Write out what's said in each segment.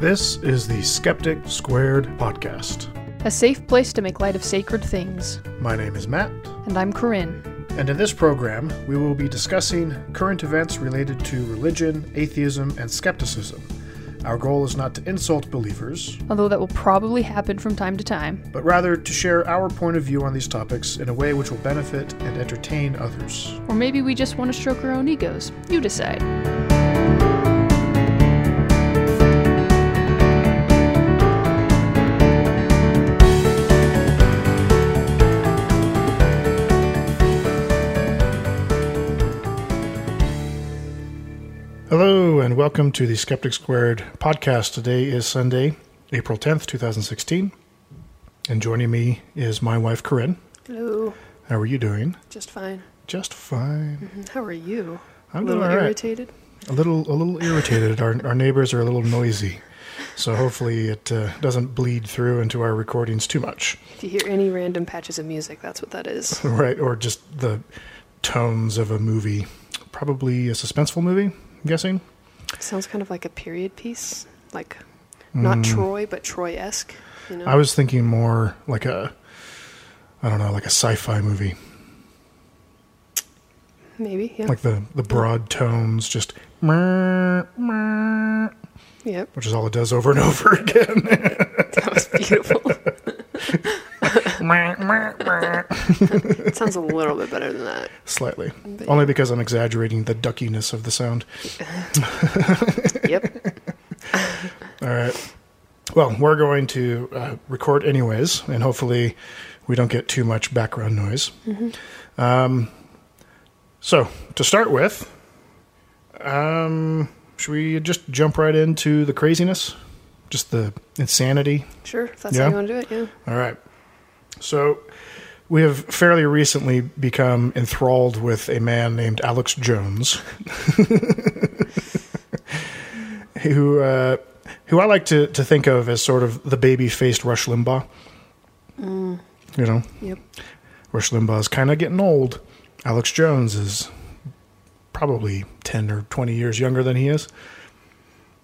This is the Skeptic Squared Podcast, a safe place to make light of sacred things. My name is Matt. And I'm Corinne. And in this program, we will be discussing current events related to religion, atheism, and skepticism. Our goal is not to insult believers, although that will probably happen from time to time, but rather to share our point of view on these topics in a way which will benefit and entertain others. Or maybe we just want to stroke our own egos. You decide. Hello and welcome to the Skeptic Squared podcast. Today is Sunday, April 10th, 2016. And joining me is my wife, Corinne. Hello. How are you doing? Just fine. Just fine. Mm-hmm. How are you? I'm doing all right. Irritated? A little irritated. Our neighbors are a little noisy. So hopefully it doesn't bleed through into our recordings too much. If you hear any random patches of music, that's what that is. Right, or just the tones of a movie. Probably a suspenseful movie, I'm guessing. Sounds kind of like a period piece, like not Troy, but Troy-esque. You know? I was thinking more like a sci-fi movie. Maybe, yeah. Like the broad tones, just yep, which is all it does over and over again. That was beautiful. It sounds a little bit better than that. Slightly. But only because I'm exaggerating the duckiness of the sound. Yep. All right. Well, we're going to record anyways, and hopefully we don't get too much background noise. Mm-hmm. So, to start with, should we just jump right into the craziness? Just the insanity? Sure, if that's how you want to do it, yeah. All right. So, we have fairly recently become enthralled with a man named Alex Jones, who I like to think of as sort of the baby-faced Rush Limbaugh. Mm. You know? Yep. Rush Limbaugh is kind of getting old. Alex Jones is probably 10 or 20 years younger than he is.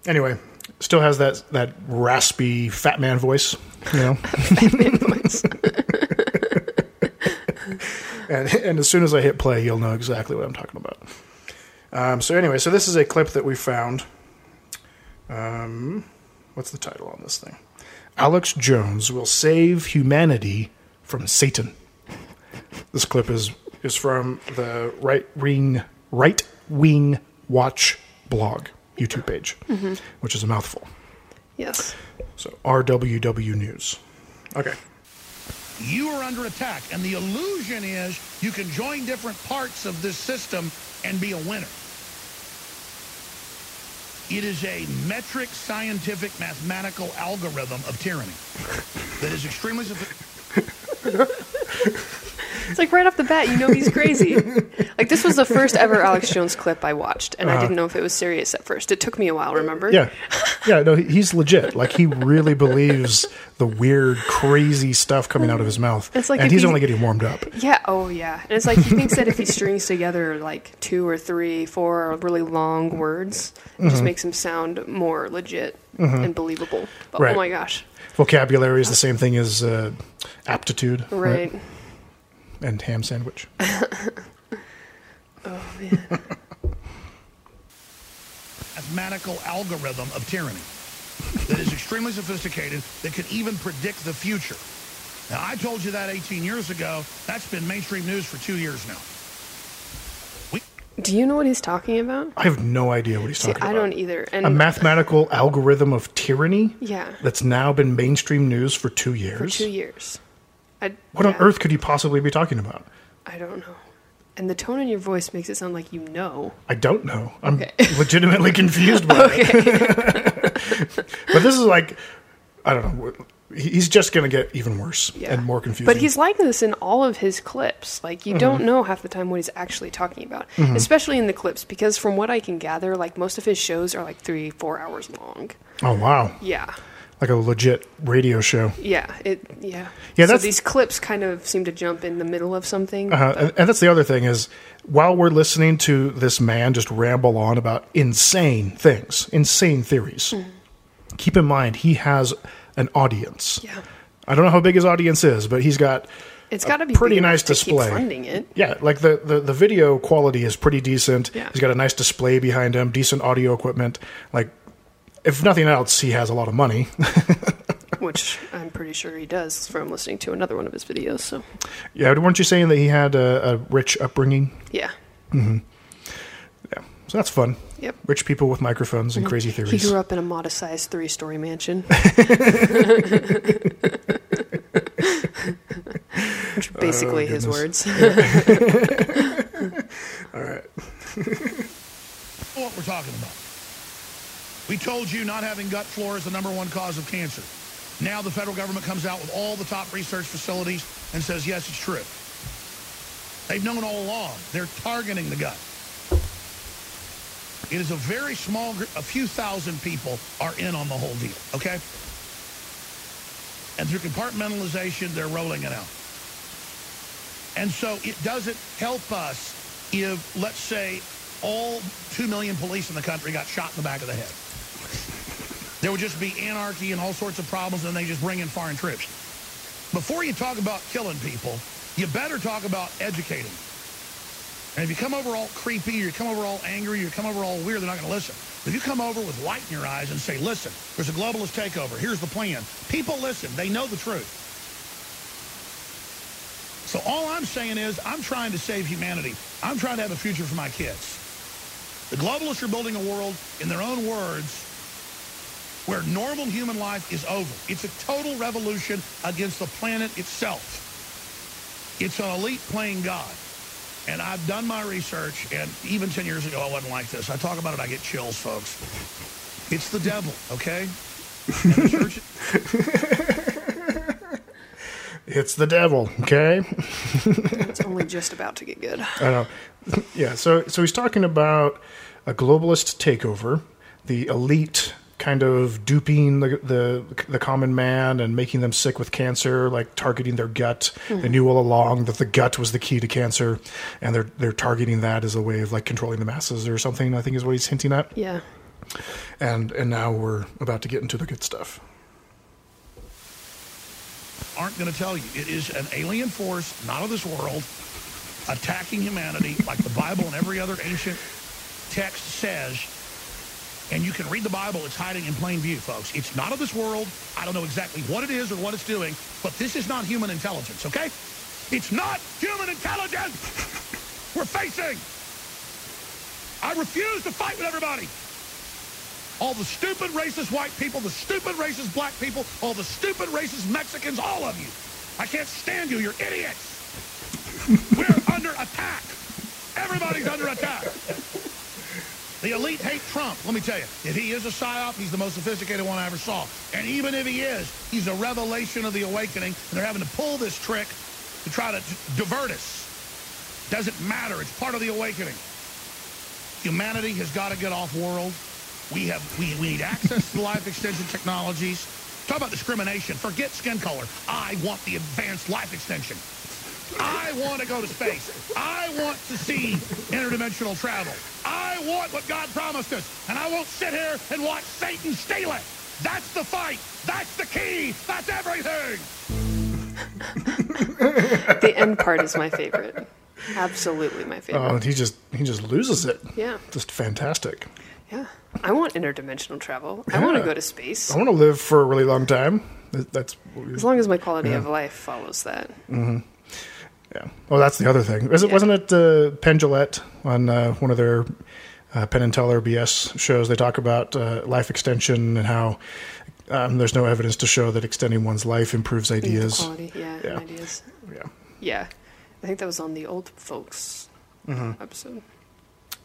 Anyway, still has that raspy fat man voice, you know? Fat man voice. And as soon as I hit play, you'll know exactly what I'm talking about. So this is a clip that we found. What's the title on this thing? Alex Jones Will Save Humanity from Satan. This clip is from the Right Wing Watch blog YouTube page, mm-hmm. which is a mouthful. Yes. So RWW News. Okay. You are under attack, and the illusion is you can join different parts of this system and be a winner. It is a metric, scientific, mathematical algorithm of tyranny that is extremely It's like right off the bat, you know he's crazy. Like, this was the first ever Alex Jones clip I watched, and I didn't know if it was serious at first. It took me a while, remember? Yeah. Yeah, no, he's legit. Like, he really believes the weird, crazy stuff coming out of his mouth. It's like, and he's only getting warmed up. Yeah, oh yeah. And it's like, he thinks that if he strings together, like, 2 or 3, 4 really long words, mm-hmm. it just makes him sound more legit mm-hmm. and believable. But right. Oh my gosh. Vocabulary is the same thing as aptitude. Right. And ham sandwich. Oh, man. Mathematical algorithm of tyranny that is extremely sophisticated, that can even predict the future. Now, I told you that 18 years ago. That's been mainstream news for 2 years now. Do you know what he's talking about? I have no idea what he's talking about. I don't either. And a mathematical algorithm of tyranny? Yeah. That's now been mainstream news for 2 years? For 2 years. What on earth could you possibly be talking about? I don't know. And the tone in your voice makes it sound like you know. I don't know. I'm legitimately confused by it. But this is like, I don't know. He's just going to get even worse and more confusing. But he's like this in all of his clips. Like, you mm-hmm. don't know half the time what he's actually talking about, mm-hmm. especially in the clips, because from what I can gather, like, most of his shows are like 3-4 hours long. Oh, wow. Yeah. Like a legit radio show. Yeah. So these clips kind of seem to jump in the middle of something. And that's the other thing is, while we're listening to this man just ramble on about insane things, insane theories, mm-hmm. keep in mind, he has an audience. Yeah. I don't know how big his audience is, but he's got it's got to be pretty nice display. Keep finding it. Yeah, like the video quality is pretty decent. Yeah. He's got a nice display behind him, decent audio equipment. Like, if nothing else, he has a lot of money. Which I'm pretty sure he does from listening to another one of his videos. So, yeah, weren't you saying that he had a rich upbringing? Yeah. Mm-hmm. Yeah, so that's fun. Yep. Rich people with microphones and crazy theories. He grew up in a modest-sized 3-story mansion. Which are basically his words. All right. What we're talking about. We told you not having gut flora is the #1 cause of cancer. Now the federal government comes out with all the top research facilities and says, yes, it's true. They've known all along. They're targeting the gut. It is a very small group. A few thousand people are in on the whole deal, okay? And through compartmentalization, they're rolling it out. And so it doesn't help us if, let's say, all 2 million police in the country got shot in the back of the head. There would just be anarchy and all sorts of problems, and they just bring in foreign troops. Before you talk about killing people, you better talk about educating. And if you come over all creepy, or you come over all angry, or you come over all weird, they're not going to listen. If you come over with light in your eyes and say, listen, there's a globalist takeover, here's the plan. People listen. They know the truth. So all I'm saying is I'm trying to save humanity. I'm trying to have a future for my kids. The globalists are building a world, in their own words, where normal human life is over. It's a total revolution against the planet itself. It's an elite playing God. And I've done my research, and even 10 years ago, I wasn't like this. I talk about it, I get chills, folks. It's the devil, okay? And the church... It's the devil, okay? It's only just about to get good. I know. Yeah, so he's talking about a globalist takeover, the elite... kind of duping the common man and making them sick with cancer, like targeting their gut. Mm-hmm. They knew all along that the gut was the key to cancer, and they're targeting that as a way of like controlling the masses or something, I think is what he's hinting at. Yeah. And now we're about to get into the good stuff. Aren't going to tell you. It is an alien force, not of this world, attacking humanity like the Bible and every other ancient text says. And you can read the Bible. It's hiding in plain view, folks. It's not of this world. I don't know exactly what it is or what it's doing, but this is not human intelligence, okay? It's not human intelligence we're facing. I refuse to fight with everybody. All the stupid racist white people, the stupid racist black people, all the stupid racist Mexicans, all of you. I can't stand you. You're idiots. We're under attack. Everybody's under attack. The elite hate Trump. Let me tell you, if he is a psyop, he's the most sophisticated one I ever saw. And even if he is, he's a revelation of the awakening. And they're having to pull this trick to try to divert us. Doesn't matter. It's part of the awakening. Humanity has got to get off world. We need access to life extension technologies. Talk about discrimination. Forget skin color. I want the advanced life extension. I want to go to space. I want to see interdimensional travel. I want what God promised us, and I won't sit here and watch Satan steal it. That's the fight. That's the key. That's everything. The end part is my favorite. Absolutely my favorite. Oh, he just loses it. Yeah. Just fantastic. Yeah. I want interdimensional travel. Yeah. I want to go to space. I want to live for a really long time. That's as long as my quality of life follows that. Mm-hmm. Yeah. Well, that's the other thing. Wasn't it Penn Jillette on one of their Penn and Teller BS shows? They talk about life extension and how there's no evidence to show that extending one's life improves ideas. Quality, yeah. Ideas. Yeah. Yeah. I think that was on the Old Folks episode.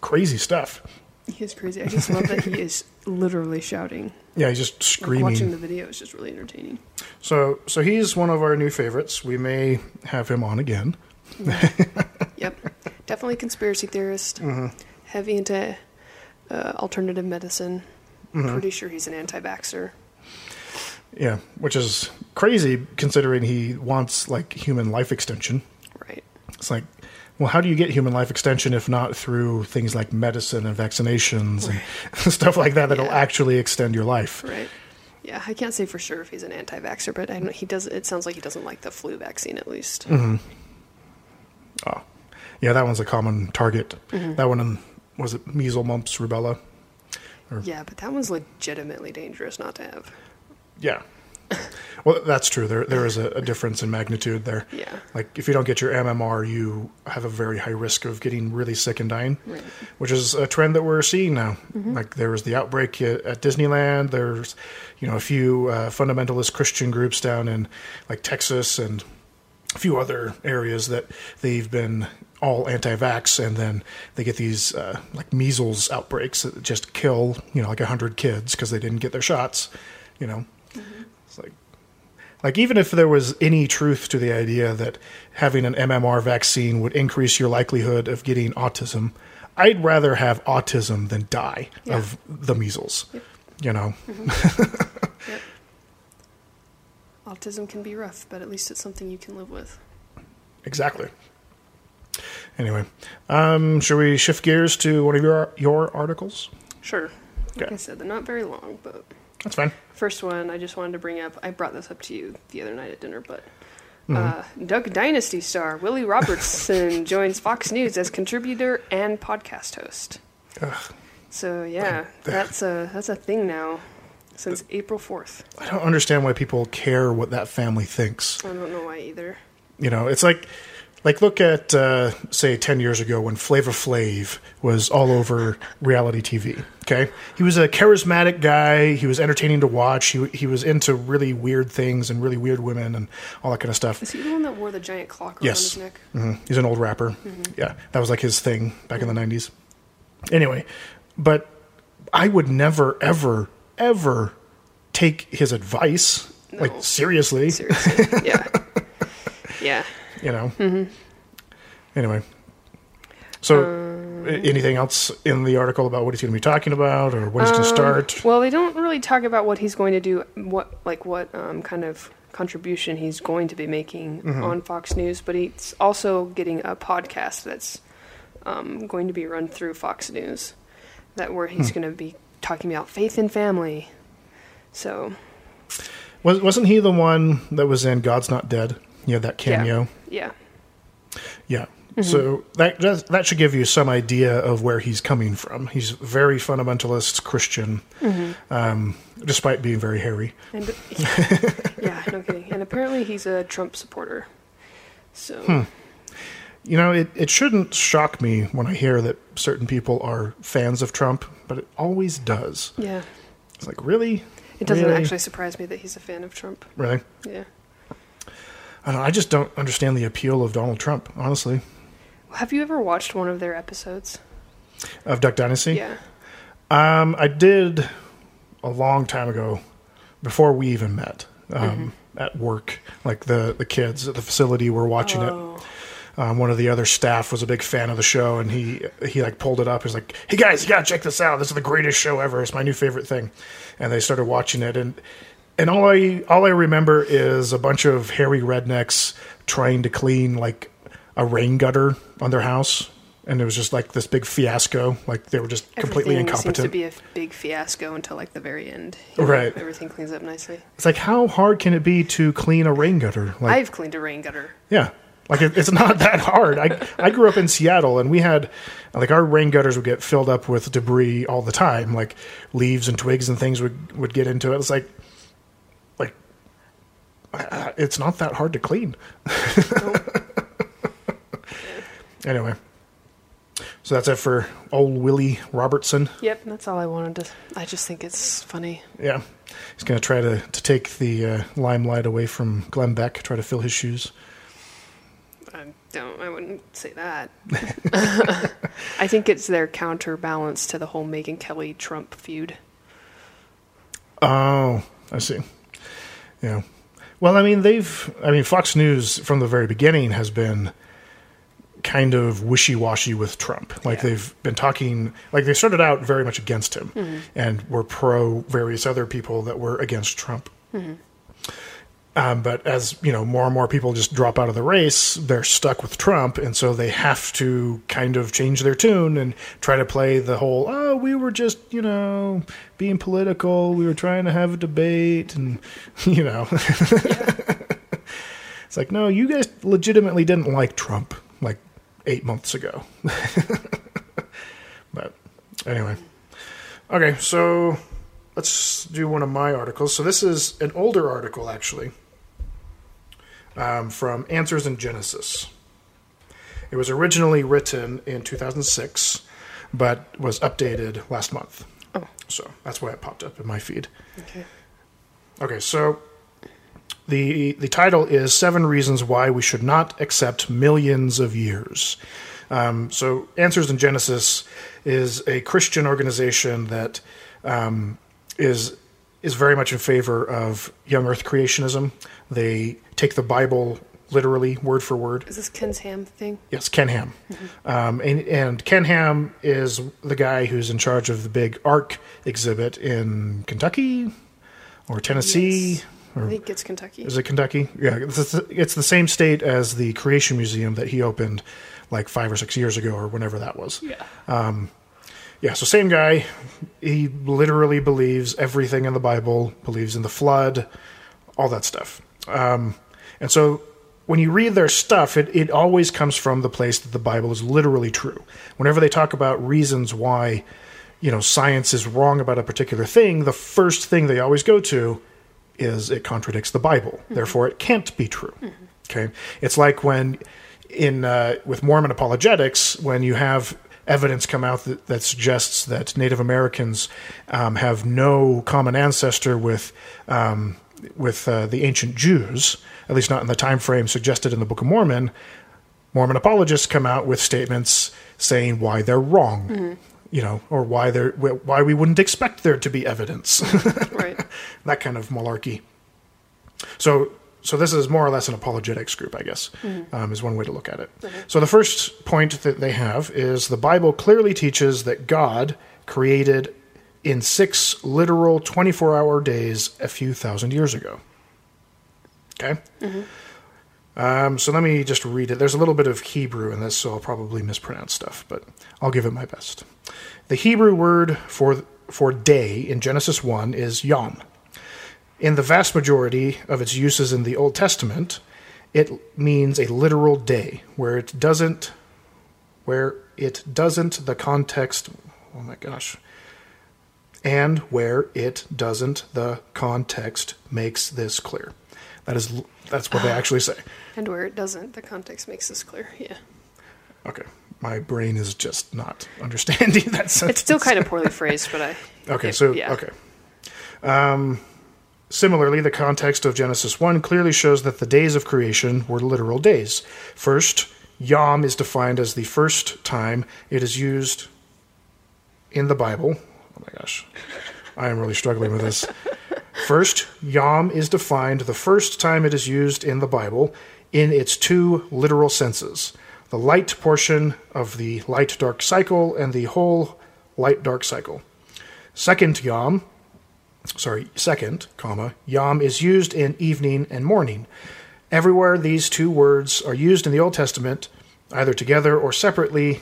Crazy stuff. He is crazy. I just love that he is literally shouting. Yeah, he's just screaming. Like watching the video is just really entertaining. So he's one of our new favorites. We may have him on again. Yep. Definitely conspiracy theorist. Mm-hmm. Heavy into alternative medicine. Mm-hmm. Pretty sure he's an anti-vaxxer. Yeah, which is crazy considering he wants, like, human life extension. Right. It's like... Well, how do you get human life extension if not through things like medicine and vaccinations and stuff like that that'll actually extend your life? Right. Yeah, I can't say for sure if he's an anti-vaxxer, but I know he does. It sounds like he doesn't like the flu vaccine, at least. Mm-hmm. Oh, yeah, that one's a common target. Mm-hmm. That one, was it measles, mumps, rubella? Or... Yeah, but that one's legitimately dangerous not to have. Yeah. Well, that's true. There is a difference in magnitude there. Yeah. Like, if you don't get your MMR, you have a very high risk of getting really sick and dying, right, which is a trend that we're seeing now. Mm-hmm. Like, there was the outbreak at Disneyland. There's, a few fundamentalist Christian groups down in, like, Texas and a few other areas that they've been all anti-vax, and then they get these, like, measles outbreaks that just kill, like 100 kids because they didn't get their shots, Mm-hmm. Like, even if there was any truth to the idea that having an MMR vaccine would increase your likelihood of getting autism, I'd rather have autism than die of the measles, Mm-hmm. Yep. Autism can be rough, but at least it's something you can live with. Exactly. Anyway, should we shift gears to one of your articles? Sure. Okay. Like I said, they're not very long, but... That's fine. First one, I just wanted to bring up, I brought this up to you the other night at dinner, but Duck Dynasty star Willie Robertson joins Fox News as contributor and podcast host. Ugh. So, yeah, that's a thing now since April 4th. I don't understand why people care what that family thinks. I don't know why either. It's like look at, say, 10 years ago when Flavor Flav was all over reality TV. Okay, he was a charismatic guy. He was entertaining to watch. He was into really weird things and really weird women and all that kind of stuff. Is he the one that wore the giant clock around his neck? Mm-hmm. He's an old rapper. Mm-hmm. Yeah, that was like his thing back in the 90s. Anyway, but I would never, ever, ever take his advice. No. Like, seriously. Seriously, yeah. Yeah. Mm-hmm. Anyway. So... anything else in the article about what he's going to be talking about or what he's going to start? Well, they don't really talk about what he's going to do, what kind of contribution he's going to be making on Fox News, but he's also getting a podcast that's going to be run through Fox News, where he's going to be talking about faith and family. So, wasn't he the one that was in God's Not Dead? Yeah, that cameo. Yeah. Mm-hmm. So that should give you some idea of where he's coming from. He's very fundamentalist Christian, despite being very hairy. And, yeah, no kidding. And apparently he's a Trump supporter. So, it shouldn't shock me when I hear that certain people are fans of Trump, but it always does. Yeah, it's like, really? It doesn't actually surprise me that he's a fan of Trump. Really? Yeah. I just don't understand the appeal of Donald Trump, honestly. Have you ever watched one of their episodes? Of Duck Dynasty? Yeah. I did a long time ago, before we even met, at work. Like, the kids at the facility were watching it. One of the other staff was a big fan of the show, and he like pulled it up. He's like, "Hey guys, you gotta check this out. This is the greatest show ever. It's my new favorite thing." And they started watching it, and all I remember is a bunch of hairy rednecks trying to clean, like, a rain gutter on their house, and it was just like this big fiasco. Like, they were just completely incompetent. Everything seems to be a big fiasco until, like, the very end. Right. Everything cleans up nicely. It's like, how hard can it be to clean a rain gutter? Like, I've cleaned a rain gutter. Yeah. Like, it's not that hard. I grew up in Seattle, and we had, like, our rain gutters would get filled up with debris all the time. Like, leaves and twigs and things would get into it. It's like it's not that hard to clean. Nope. Anyway, so that's it for old Willie Robertson. Yep, that's all I wanted to... I just think it's funny. Yeah, he's going to try to take the limelight away from Glenn Beck, try to fill his shoes. I wouldn't say that. I think it's their counterbalance to the whole Megyn Kelly Trump feud. Oh, I see. Yeah. Well, Fox News from the very beginning has been kind of wishy-washy with Trump. Like, they've been talking... Like, they started out very much against him and were pro various other people that were against Trump. Mm-hmm. But as you know, more and more people just drop out of the race, they're stuck with Trump. And so they have to kind of change their tune and try to play the whole, oh, we were just, you know, being political. We were trying to have a debate and, you know, it's like, no, you guys legitimately didn't like Trump like 8 months ago. But anyway, okay. So let's do one of my articles. So this is an older article, actually. From Answers in Genesis. It was originally written in 2006, but was updated last month. Oh. So that's why it popped up in my feed. Okay. Okay, so the title is 7 Reasons Why We Should Not Accept Millions of Years. So Answers in Genesis is a Christian organization that is very much in favor of young earth creationism. They take the Bible literally, word for word. Is this Ken's Ham thing? Yes, Ken Ham. Mm-hmm. And Ken Ham is the guy who's in charge of the big Ark exhibit in Kentucky or Tennessee. Yes. Or, I think it's Kentucky. Is it Kentucky? Yeah, it's the same state as the Creation Museum that he opened like 5 or 6 years ago or whenever that was. Yeah. Yeah, so same guy. He literally believes everything in the Bible, believes in the flood, all that stuff. And so when you read their stuff, it always comes from the place that the Bible is literally true. Whenever they talk about reasons why, you know, science is wrong about a particular thing, the first thing they always go to is it contradicts the Bible. Mm-hmm. Therefore, it can't be true. Mm-hmm. Okay, it's like when with Mormon apologetics, when you have evidence come out that suggests that Native Americans have no common ancestor with the ancient Jews, at least not in the time frame suggested in the Book of Mormon. Mormon apologists come out with statements saying why they're wrong, mm-hmm. you know, or why we wouldn't expect there to be evidence, right? That kind of malarkey. So this is more or less an apologetics group, I guess, mm-hmm. Is one way to look at it. Mm-hmm. So the first point that they have is the Bible clearly teaches that God created in 6 literal 24-hour days a few thousand years ago. Okay? Mm-hmm. So let me just read it. There's a little bit of Hebrew in this, so I'll probably mispronounce stuff, but I'll give it my best. The Hebrew word for day in Genesis 1 is yom. In the vast majority of its uses in the Old Testament, it means a literal day where it doesn't the context makes this clear. That's what they actually say. And where it doesn't, the context makes this clear. Yeah. Okay. My brain is just not understanding that sentence. It's still kind of poorly phrased, but I okay, so yeah. Okay. Similarly, the context of Genesis 1 clearly shows that the days of creation were literal days. First, Yom is defined as the first time it is used in the Bible. Oh my gosh, I am really struggling with this. First, Yom is defined the first time it is used in the Bible in its 2 literal senses. The light portion of the light-dark cycle and the whole light-dark cycle. Second, Yom is used in evening and morning. Everywhere these 2 words are used in the Old Testament, either together or separately,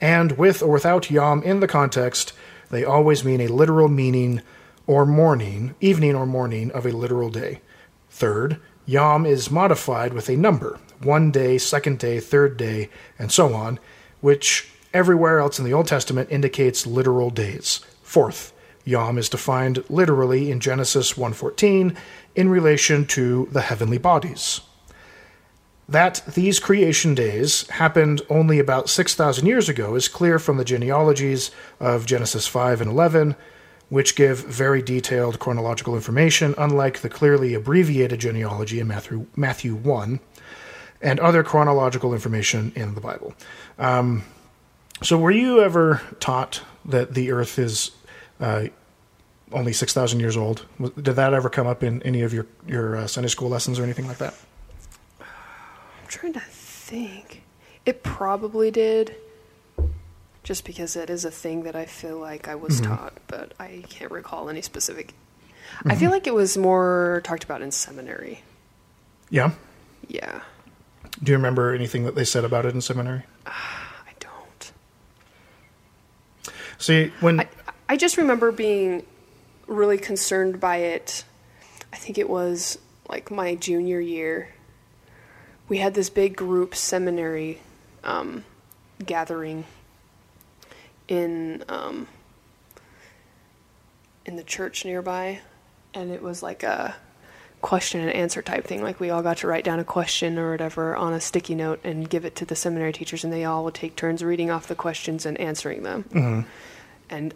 and with or without Yom in the context, they always mean a literal meaning or morning, evening or morning of a literal day. Third, Yom is modified with a number, 1 day, 2nd day, 3rd day, and so on, which everywhere else in the Old Testament indicates literal days. Fourth, Yom is defined literally in Genesis 1:14 in relation to the heavenly bodies. That these creation days happened only about 6,000 years ago is clear from the genealogies of Genesis 5 and 11, which give very detailed chronological information, unlike the clearly abbreviated genealogy in Matthew 1 and other chronological information in the Bible. So were you ever taught that the earth is only 6,000 years old? Did that ever come up in any of your Sunday school lessons or anything like that? I'm trying to think. It probably did, just because it is a thing that I feel like I was mm-hmm. taught, but I can't recall any specific. Mm-hmm. I feel like it was more talked about in seminary. Yeah? Yeah. Do you remember anything that they said about it in seminary? I don't. See, when... I just remember being really concerned by it. I think it was like my junior year. We had this big group seminary gathering in the church nearby, and it was like a question and answer type thing. Like we all got to write down a question or whatever on a sticky note and give it to the seminary teachers, and they all would take turns reading off the questions and answering them. Mm-hmm. And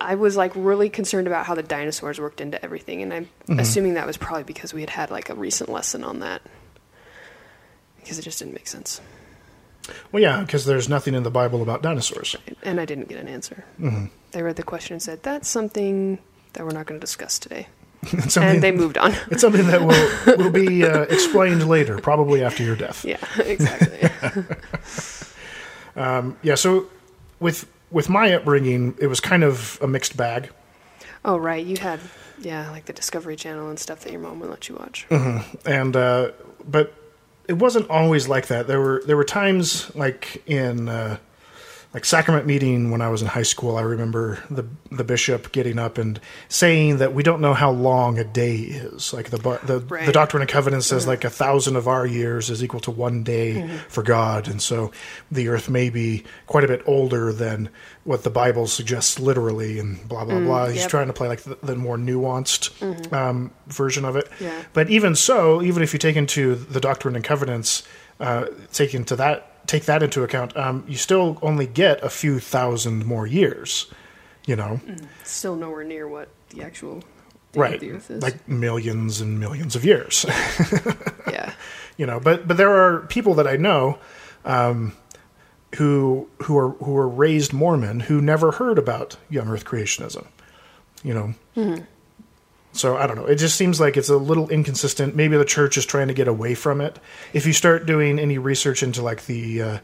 I was like really concerned about how the dinosaurs worked into everything, and I'm mm-hmm. assuming that was probably because we had like a recent lesson on that, because it just didn't make sense. Well, yeah, because there's nothing in the Bible about dinosaurs. And I didn't get an answer. Mm-hmm. They read the question and said, that's something that we're not going to discuss today. And they moved on. It's something that will be explained later, probably after your death. Yeah, exactly. Yeah, so with my upbringing, it was kind of a mixed bag. Oh, right. You had, yeah, like the Discovery Channel and stuff that your mom would let you watch. Mm-hmm. And, but... It wasn't always like that. There were times like in like sacrament meeting when I was in high school. I remember the bishop getting up and saying that we don't know how long a day is. Like the Doctrine and Covenants says, mm-hmm. like 1,000 of our years is equal to one day mm-hmm. for God, and so the earth may be quite a bit older than what the Bible suggests literally, and blah blah blah. He's yep. trying to play like the more nuanced mm-hmm. Version of it. Yeah. But even so, even if you take into the Doctrine and Covenants, take that into account, you still only get a few thousand more years, you know? Still nowhere near what the actual day right. of the earth is. Like millions and millions of years. Yeah. You know, but there are people that I know who are raised Mormon who never heard about young earth creationism, you know? Mm-hmm. So I don't know. It just seems like it's a little inconsistent. Maybe the church is trying to get away from it. If you start doing any research into like the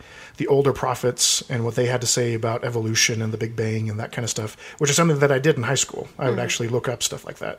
older prophets and what they had to say about evolution and the Big Bang and that kind of stuff, which is something that I did in high school, I would actually look up stuff like that.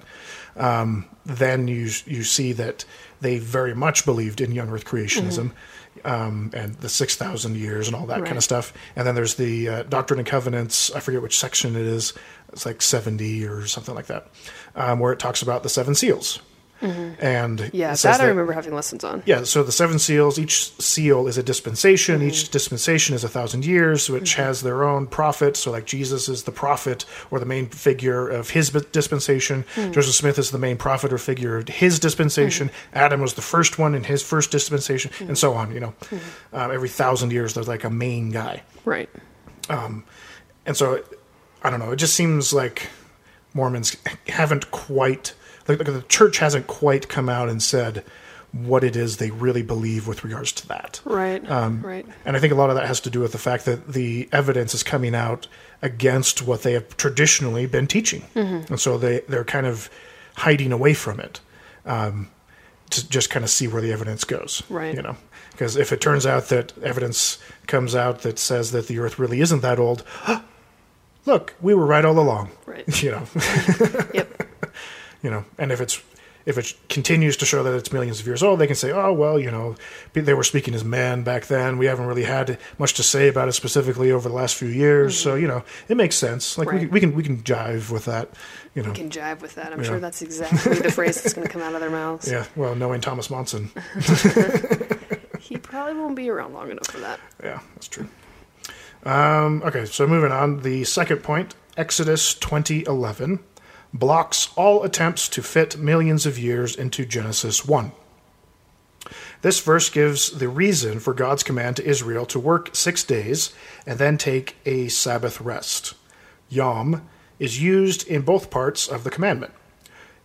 Then you see that they very much believed in young earth creationism mm-hmm. And the 6,000 years and all that right. kind of stuff. And then there's the Doctrine and Covenants. I forget which section it is. It's like 70 or something like that, where it talks about the seven seals. Mm-hmm. And yeah, that I remember having lessons on. Yeah, so the seven seals, each seal is a dispensation. Mm-hmm. Each dispensation is 1,000 years, which mm-hmm. has their own prophet. So like Jesus is the prophet or the main figure of his dispensation. Mm-hmm. Joseph Smith is the main prophet or figure of his dispensation. Mm-hmm. Adam was the first one in his first dispensation, mm-hmm. and so on, you know. Mm-hmm. Every 1,000 years, there's like a main guy. Right. And so, I don't know, it just seems like Mormons haven't quite... The church hasn't quite come out and said what it is they really believe with regards to that. Right, right. And I think a lot of that has to do with the fact that the evidence is coming out against what they have traditionally been teaching. Mm-hmm. And so they're kind of hiding away from it to just kind of see where the evidence goes. Right. You know, because if it turns out that evidence comes out that says that the earth really isn't that old, look, we were right all along. Right. You know. Yep. You know, and if it continues to show that it's millions of years old, they can say, oh, well, you know, they were speaking as men back then. We haven't really had much to say about it specifically over the last few years. Mm-hmm. So, you know, it makes sense. Like, right. we can jive with that, you know. We can jive with that. I'm sure that's exactly the phrase that's going to come out of their mouths. Yeah, well, knowing Thomas Monson. He probably won't be around long enough for that. Yeah, that's true. Okay, so moving on. The second point, Exodus 20:11. Blocks all attempts to fit millions of years into Genesis 1. This verse gives the reason for God's command to Israel to work 6 days and then take a Sabbath rest. Yom is used in both parts of the commandment.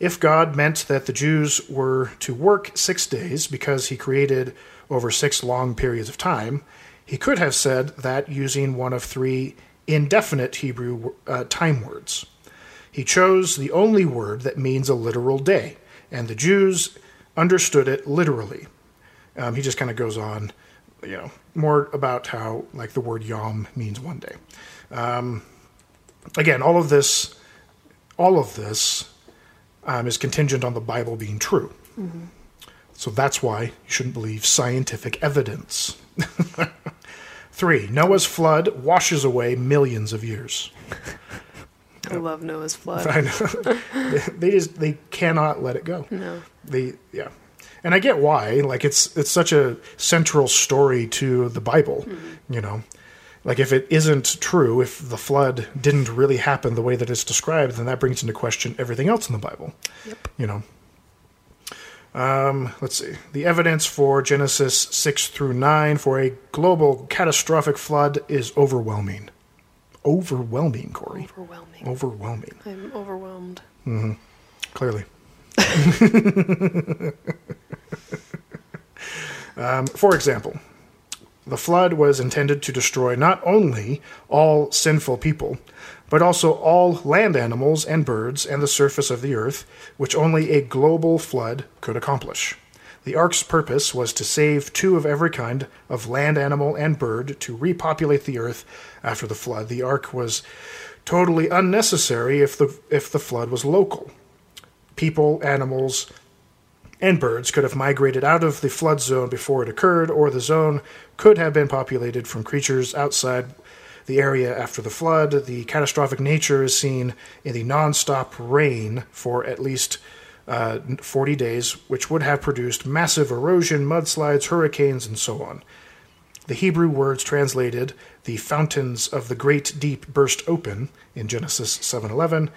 If God meant that the Jews were to work 6 days because he created over 6 long periods of time, he could have said that using one of 3 indefinite Hebrew time words. He chose the only word that means a literal day, and the Jews understood it literally. He just kind of goes on, you know, more about how, like, the word yom means one day. Again, all of this is contingent on the Bible being true. Mm-hmm. So that's why you shouldn't believe scientific evidence. 3, Noah's flood washes away millions of years. I love Noah's flood. I know. They cannot let it go. No. And I get why. Like it's such a central story to the Bible. Mm-hmm. You know, like if it isn't true, if the flood didn't really happen the way that it's described, then that brings into question everything else in the Bible. Yep. You know. Let's see. The evidence for Genesis 6-9 for a global catastrophic flood is overwhelming. Overwhelming, Corey. Overwhelming. Overwhelming. I'm overwhelmed. Mm-hmm. Clearly. For example, the flood was intended to destroy not only all sinful people, but also all land animals and birds and the surface of the earth, which only a global flood could accomplish. The ark's purpose was to save 2 of every kind of land animal and bird to repopulate the earth after the flood. The ark was totally unnecessary if the flood was local. People, animals, and birds could have migrated out of the flood zone before it occurred, or the zone could have been populated from creatures outside the area after the flood. The catastrophic nature is seen in the non-stop rain for at least 40 days, which would have produced massive erosion, mudslides, hurricanes, and so on. The Hebrew words translated, the fountains of the great deep burst open, in Genesis 7:11.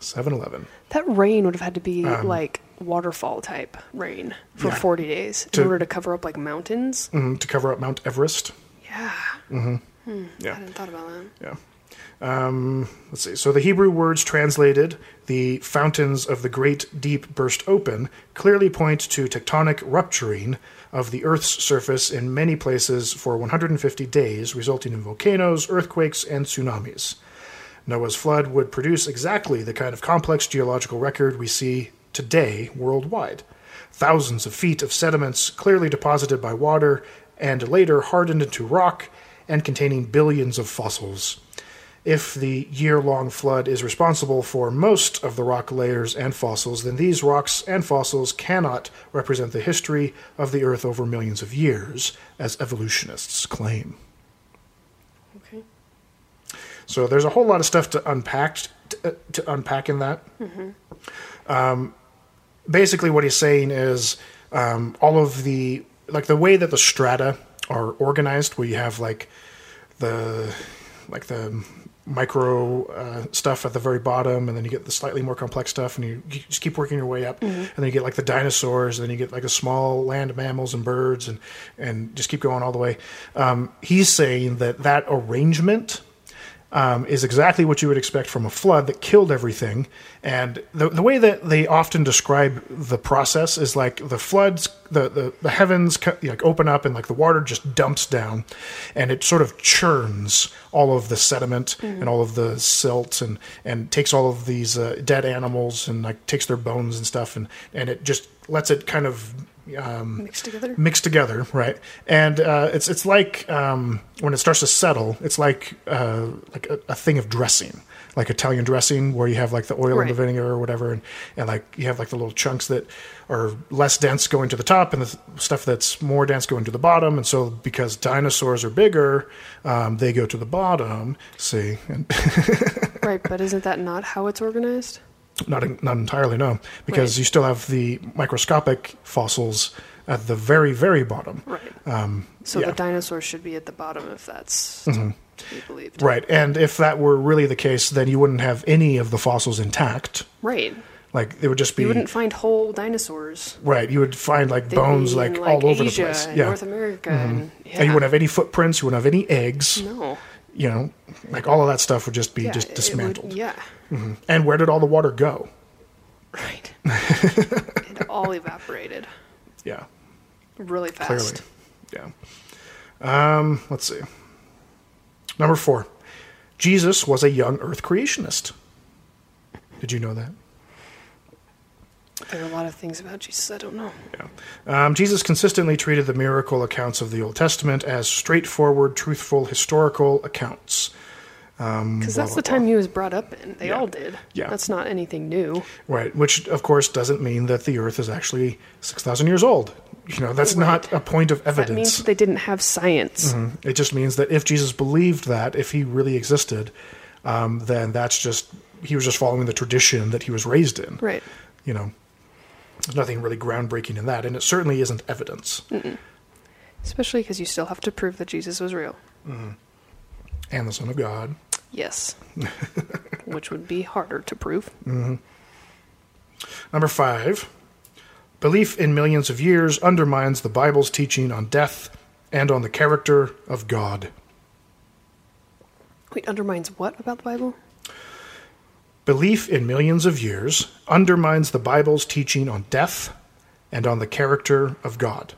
7-11. That rain would have had to be like waterfall type rain for 40 days in order to cover up like mountains. Mm-hmm, to cover up Mount Everest. Yeah. Mm-hmm. I hadn't thought about that. Yeah. Let's see. So the Hebrew words translated, the fountains of the great deep burst open, clearly point to tectonic rupturing of the Earth's surface in many places for 150 days, resulting in volcanoes, earthquakes, and tsunamis. Noah's flood would produce exactly the kind of complex geological record we see today worldwide. Thousands of feet of sediments clearly deposited by water and later hardened into rock and containing billions of fossils. If the year-long flood is responsible for most of the rock layers and fossils, then these rocks and fossils cannot represent the history of the Earth over millions of years, as evolutionists claim. Okay. So there's a whole lot of stuff to unpack in that. Mm-hmm. Basically, what he's saying is all of the like the way that the strata are organized, where you have like the micro stuff at the very bottom, and then you get the slightly more complex stuff, and you just keep working your way up, mm-hmm. and then you get like the dinosaurs, and then you get like the small land mammals and birds, and just keep going all the way. He's saying that arrangement is exactly what you would expect from a flood that killed everything. And the way that they often describe the process is like the floods, the heavens open up and like the water just dumps down and it sort of churns all of the sediment mm-hmm. and all of the silt and takes all of these dead animals and like takes their bones and stuff and it just lets it kind of mixed together, right? And it's like when it starts to settle, it's like a thing of dressing, like Italian dressing, where you have like the oil right. and the vinegar or whatever, and like you have like the little chunks that are less dense going to the top, and the stuff that's more dense going to the bottom. And so, because dinosaurs are bigger, they go to the bottom. See, and right? But isn't that not how it's organized? Not entirely, no, because right. you still have the microscopic fossils at the very, very bottom. Right. So the dinosaurs should be at the bottom if that's mm-hmm. to be believed. Right, and if that were really the case, then you wouldn't have any of the fossils intact. Right. Like, it would just be... You wouldn't find whole dinosaurs. Right, you would find, like, bones, like all over Asia the place. And North America. Mm-hmm. And you wouldn't have any footprints, you wouldn't have any eggs. No. You know, like all of that stuff would just be just dismantled. Mm-hmm. And where did all the water go? Right. It all evaporated. Yeah. Really fast. Clearly. Yeah. Let's see. Number 4. Jesus was a young earth creationist. Did you know that? There are a lot of things about Jesus I don't know. Yeah. Jesus consistently treated the miracle accounts of the Old Testament as straightforward, truthful, historical accounts. Because that's the time he was brought up in. They all did. Yeah. That's not anything new. Right. Which, of course, doesn't mean that the earth is actually 6,000 years old. You know, that's not a point of evidence. That means they didn't have science. Mm-hmm. It just means that if Jesus believed that, if he really existed, then that's just, he was just following the tradition that he was raised in. Right. You know, there's nothing really groundbreaking in that. And it certainly isn't evidence. Mm-mm. Especially because you still have to prove that Jesus was real. Mm-hmm. And the Son of God. Yes. Which would be harder to prove. Mm-hmm. Number 5. Belief in millions of years undermines the Bible's teaching on death and on the character of God. Wait, undermines what about the Bible? Belief in millions of years undermines the Bible's teaching on death and on the character of God.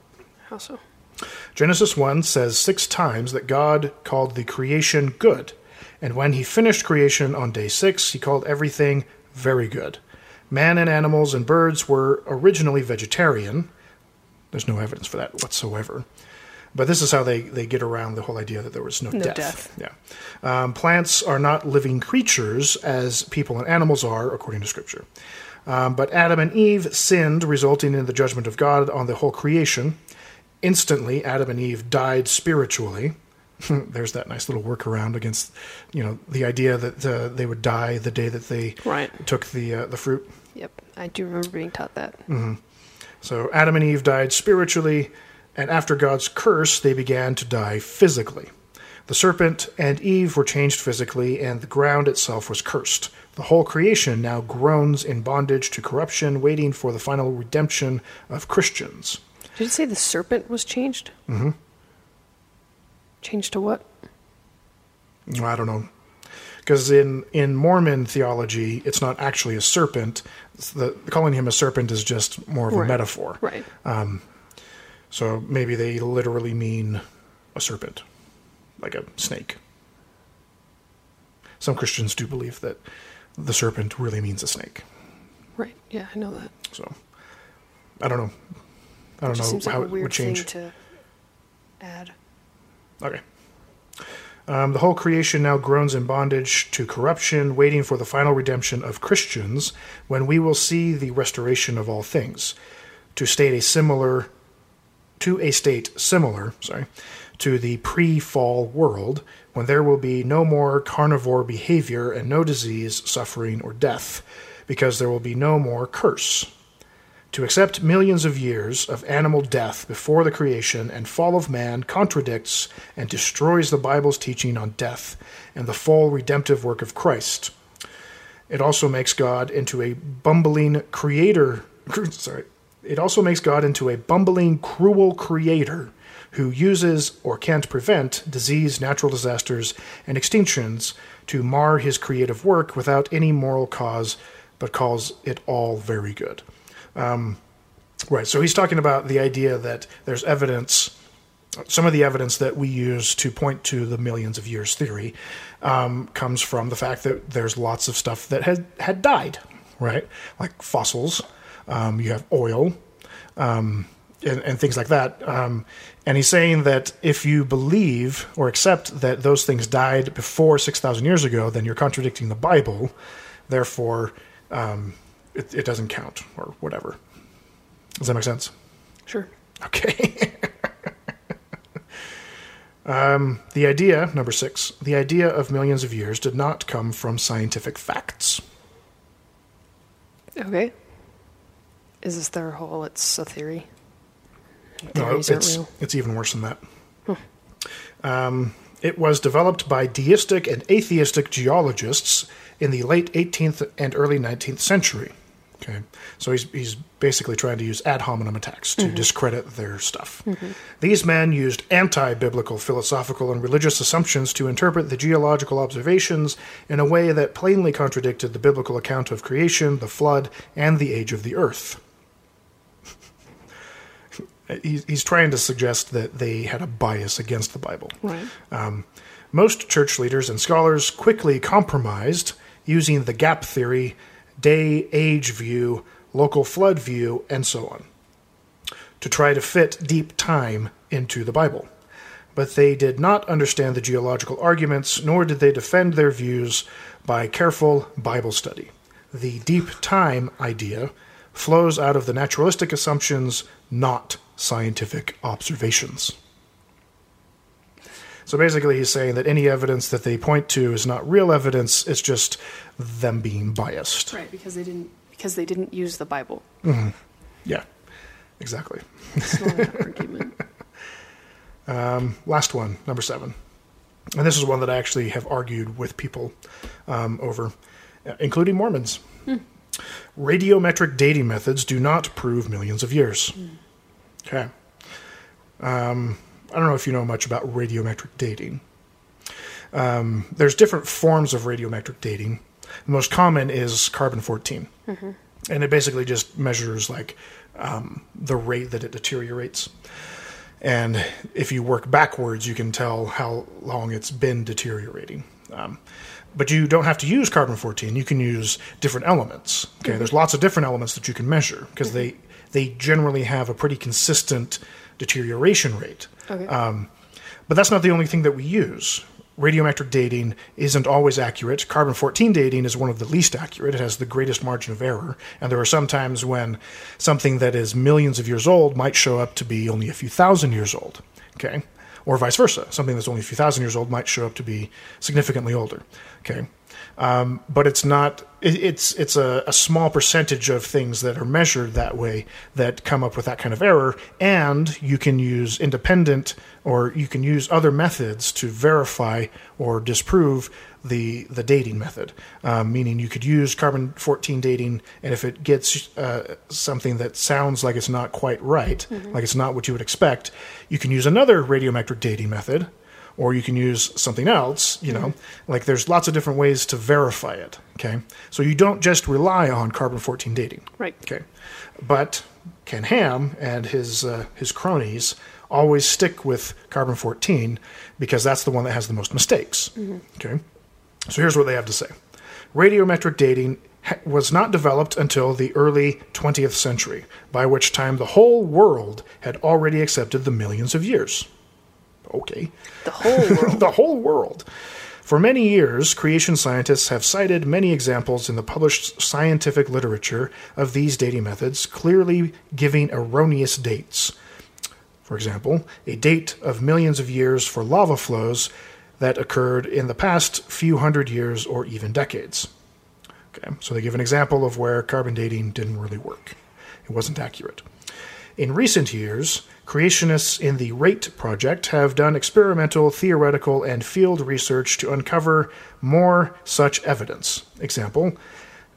How so? Genesis 1 says 6 times that God called the creation good. And when he finished creation on day 6, he called everything very good. Man and animals and birds were originally vegetarian. There's no evidence for that whatsoever. But this is how they get around the whole idea that there was no death. Yeah. Plants are not living creatures as people and animals are, according to Scripture. But Adam and Eve sinned, resulting in the judgment of God on the whole creation. Instantly, Adam and Eve died spiritually. There's that nice little workaround against, you know, the idea that they would die the day that they took the fruit. Yep, I do remember being taught that. Mm-hmm. So Adam and Eve died spiritually, and after God's curse, they began to die physically. The serpent and Eve were changed physically, and the ground itself was cursed. The whole creation now groans in bondage to corruption, waiting for the final redemption of Christians. Did it say the serpent was changed? Mm-hmm. Changed to what? I don't know. Because in Mormon theology, it's not actually a serpent. Calling him a serpent is just more of a metaphor. Right. So maybe they literally mean a serpent, like a snake. Some Christians do believe that the serpent really means a snake. Right. Yeah, I know that. So I don't know. I don't know how it would change. It seems like a weird thing to add. Okay. The whole creation now groans in bondage to corruption, waiting for the final redemption of Christians, when we will see the restoration of all things, to a state similar to the pre-fall world, when there will be no more carnivore behavior and no disease, suffering, or death, because there will be no more curse. To accept millions of years of animal death before the creation and fall of man contradicts and destroys the Bible's teaching on death and the full redemptive work of Christ. It also makes God into a bumbling, cruel creator who uses or can't prevent disease, natural disasters, and extinctions to mar his creative work without any moral cause, but calls it all very good. Right, so he's talking about the idea that there's evidence, some of the evidence that we use to point to the millions of years theory comes from the fact that there's lots of stuff that had died, right? Like fossils, you have oil, and things like that. And he's saying that if you believe or accept that those things died before 6,000 years ago, then you're contradicting the Bible, therefore... It doesn't count or whatever. Does that make sense? Sure. Okay. The idea, number 6, the idea of millions of years did not come from scientific facts. Okay. Is this their whole, it's a theory? Theories aren't real? It's even worse than that. Huh. It was developed by deistic and atheistic geologists in the late 18th and early 19th century. Okay, so he's basically trying to use ad hominem attacks to discredit their stuff. Mm-hmm. These men used anti-biblical philosophical and religious assumptions to interpret the geological observations in a way that plainly contradicted the biblical account of creation, the flood, and the age of the earth. He's trying to suggest that they had a bias against the Bible. Right. Most church leaders and scholars quickly compromised using the gap theory, day-age view, local flood view, and so on, to try to fit deep time into the Bible. but they did not understand the geological arguments, nor did they defend their views by careful Bible study. The deep time idea flows out of the naturalistic assumptions, not scientific observations. So basically he's saying that any evidence that they point to is not real evidence, it's just them being biased. Right, because they didn't use the Bible. Mm-hmm. Yeah, exactly. It's not an argument. Last one, number 7. And this is one that I actually have argued with people over, including Mormons. Mm. Radiometric dating methods do not prove millions of years. Mm. Okay. I don't know if you know much about radiometric dating. There's different forms of radiometric dating. The most common is carbon-14. Mm-hmm. And it basically just measures like the rate that it deteriorates. And if you work backwards, you can tell how long it's been deteriorating. But you don't have to use carbon-14. You can use different elements. Okay, mm-hmm. There's lots of different elements that you can measure because mm-hmm. they generally have a pretty consistent deterioration rate. Okay. But that's not the only thing that we use. Radiometric dating isn't always accurate. Carbon-14 dating is one of the least accurate. It has the greatest margin of error. And there are some times when something that is millions of years old might show up to be only a few thousand years old. Okay? Or vice versa. Something that's only a few thousand years old might show up to be significantly older. Okay? But it's not... It's a small percentage of things that are measured that way that come up with that kind of error, and you can use independent or you can use other methods to verify or disprove the dating method, meaning you could use carbon-14 dating, and if it gets something that sounds like it's not quite right, mm-hmm. like it's not what you would expect, you can use another radiometric dating method. Or you can use something else, you know, mm-hmm. like there's lots of different ways to verify it, okay? So you don't just rely on carbon-14 dating. Right. Okay. But Ken Ham and his cronies always stick with carbon-14 because that's the one that has the most mistakes, mm-hmm. okay? So here's what they have to say. Radiometric dating was not developed until the early 20th century, by which time the whole world had already accepted the millions of years. Okay. The whole world. The whole world. For many years, creation scientists have cited many examples in the published scientific literature of these dating methods, clearly giving erroneous dates. For example, a date of millions of years for lava flows that occurred in the past few hundred years or even decades. Okay, so they give an example of where carbon dating didn't really work. It wasn't accurate. In recent years, creationists in the RATE project have done experimental, theoretical, and field research to uncover more such evidence. Example,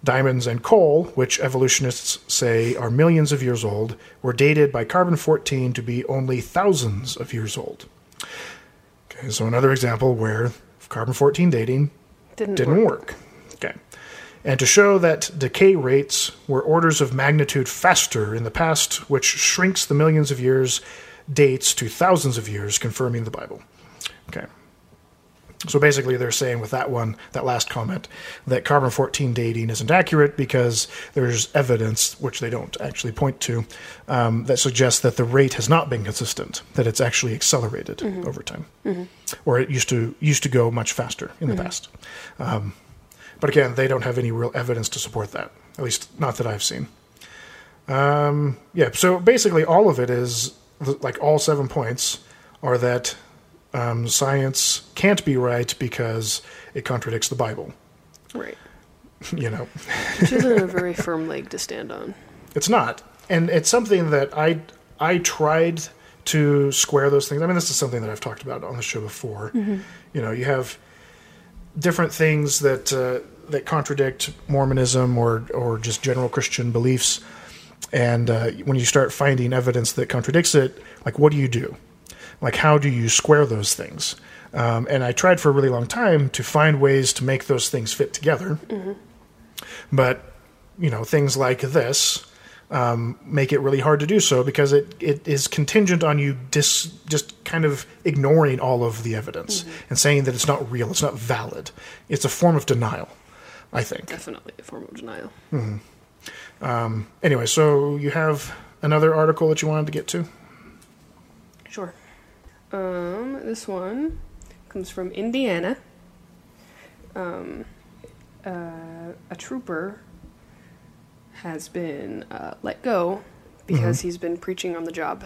diamonds and coal, which evolutionists say are millions of years old, were dated by carbon-14 to be only thousands of years old. Okay, so another example where carbon-14 dating didn't work. Okay. And to show that decay rates were orders of magnitude faster in the past, which shrinks the millions of years dates to thousands of years, confirming the Bible. Okay. So basically they're saying with that one, that last comment, that carbon-14 dating isn't accurate because there's evidence, which they don't actually point to, that suggests that the rate has not been consistent, that it's actually accelerated mm-hmm. over time. Mm-hmm. Or it used to go much faster in mm-hmm. the past. But again, they don't have any real evidence to support that, at least not that I've seen. Yeah, so basically all of it is, like all 7 points, are that science can't be right because it contradicts the Bible. Right. You know. Which isn't a very firm leg to stand on. It's not. And it's something that I tried to square those things. I mean, this is something that I've talked about on the show before. Mm-hmm. You know, you have different things that contradict Mormonism or just general Christian beliefs, and when you start finding evidence that contradicts it, like what do? Like how do you square those things? And I tried for a really long time to find ways to make those things fit together, mm-hmm. but you know things like this make it really hard to do so because it is contingent on you just kind of ignoring all of the evidence mm-hmm. and saying that it's not real, it's not valid. It's a form of denial, I think. Definitely a form of denial. Mm-hmm. Anyway, so you have another article that you wanted to get to? Sure. This one comes from Indiana. A trooper has been let go because he's been preaching on the job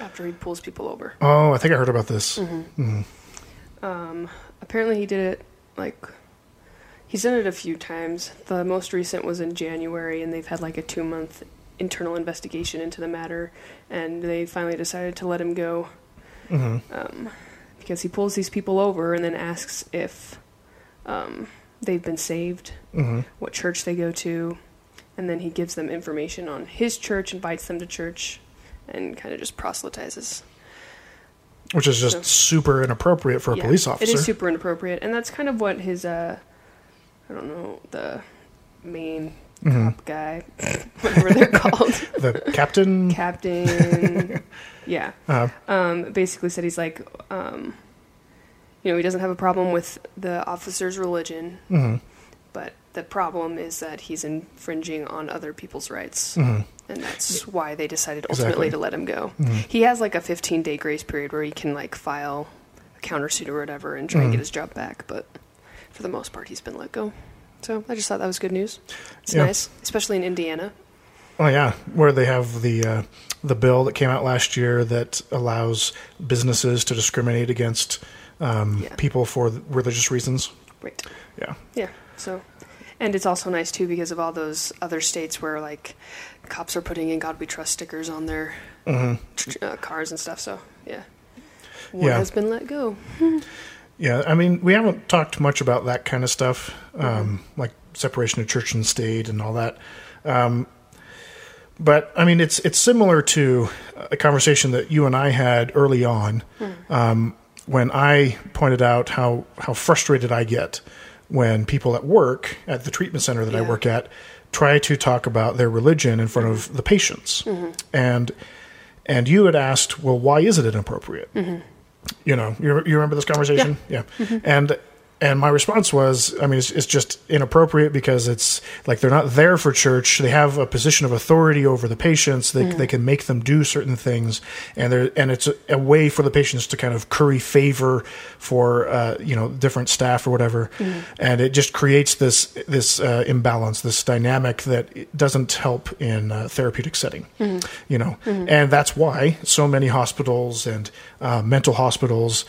after he pulls people over. Oh, I think I heard about this. Mm-hmm. Mm-hmm. Apparently he did it, like, he's done it a few times. The most recent was in January, and they've had like a 2-month internal investigation into the matter, and they finally decided to let him go. Mm-hmm. Because he pulls these people over and then asks if they've been saved, mm-hmm. what church they go to, and then he gives them information on his church, invites them to church, and kind of just proselytizes. Which is just super inappropriate for a police officer. It is super inappropriate, and that's kind of what his, I don't know, the main cop guy, whatever they're called. The captain? Captain, yeah. Uh-huh. Basically said he's like, you know, he doesn't have a problem with the officer's religion, but the problem is that he's infringing on other people's rights, and that's why they decided ultimately to let him go. Mm-hmm. He has like a 15-day grace period where he can like file a countersuit or whatever and try and get his job back, but for the most part, he's been let go. So I just thought that was good news. It's nice, especially in Indiana. Oh, yeah, where they have the bill that came out last year that allows businesses to discriminate against people for religious reasons. Right. Yeah. Yeah, so... And it's also nice, too, because of all those other states where, like, cops are putting in God We Trust stickers on their cars and stuff. So, yeah. One has been let go. Yeah, I mean, we haven't talked much about that kind of stuff, like separation of church and state and all that. But, I mean, it's similar to a conversation that you and I had early on when I pointed out how frustrated I get when people at work, at the treatment center that I work at, try to talk about their religion in front of the patients. Mm-hmm. And you had asked, well, why is it inappropriate? Mm-hmm. You know, you remember this conversation? Yeah. Mm-hmm. And my response was, I mean, it's just inappropriate because it's like they're not there for church. They have a position of authority over the patients. They can make them do certain things, and it's a way for the patients to kind of curry favor for different staff or whatever, and it just creates this imbalance, this dynamic that doesn't help in a therapeutic setting, and that's why so many hospitals and mental hospitals.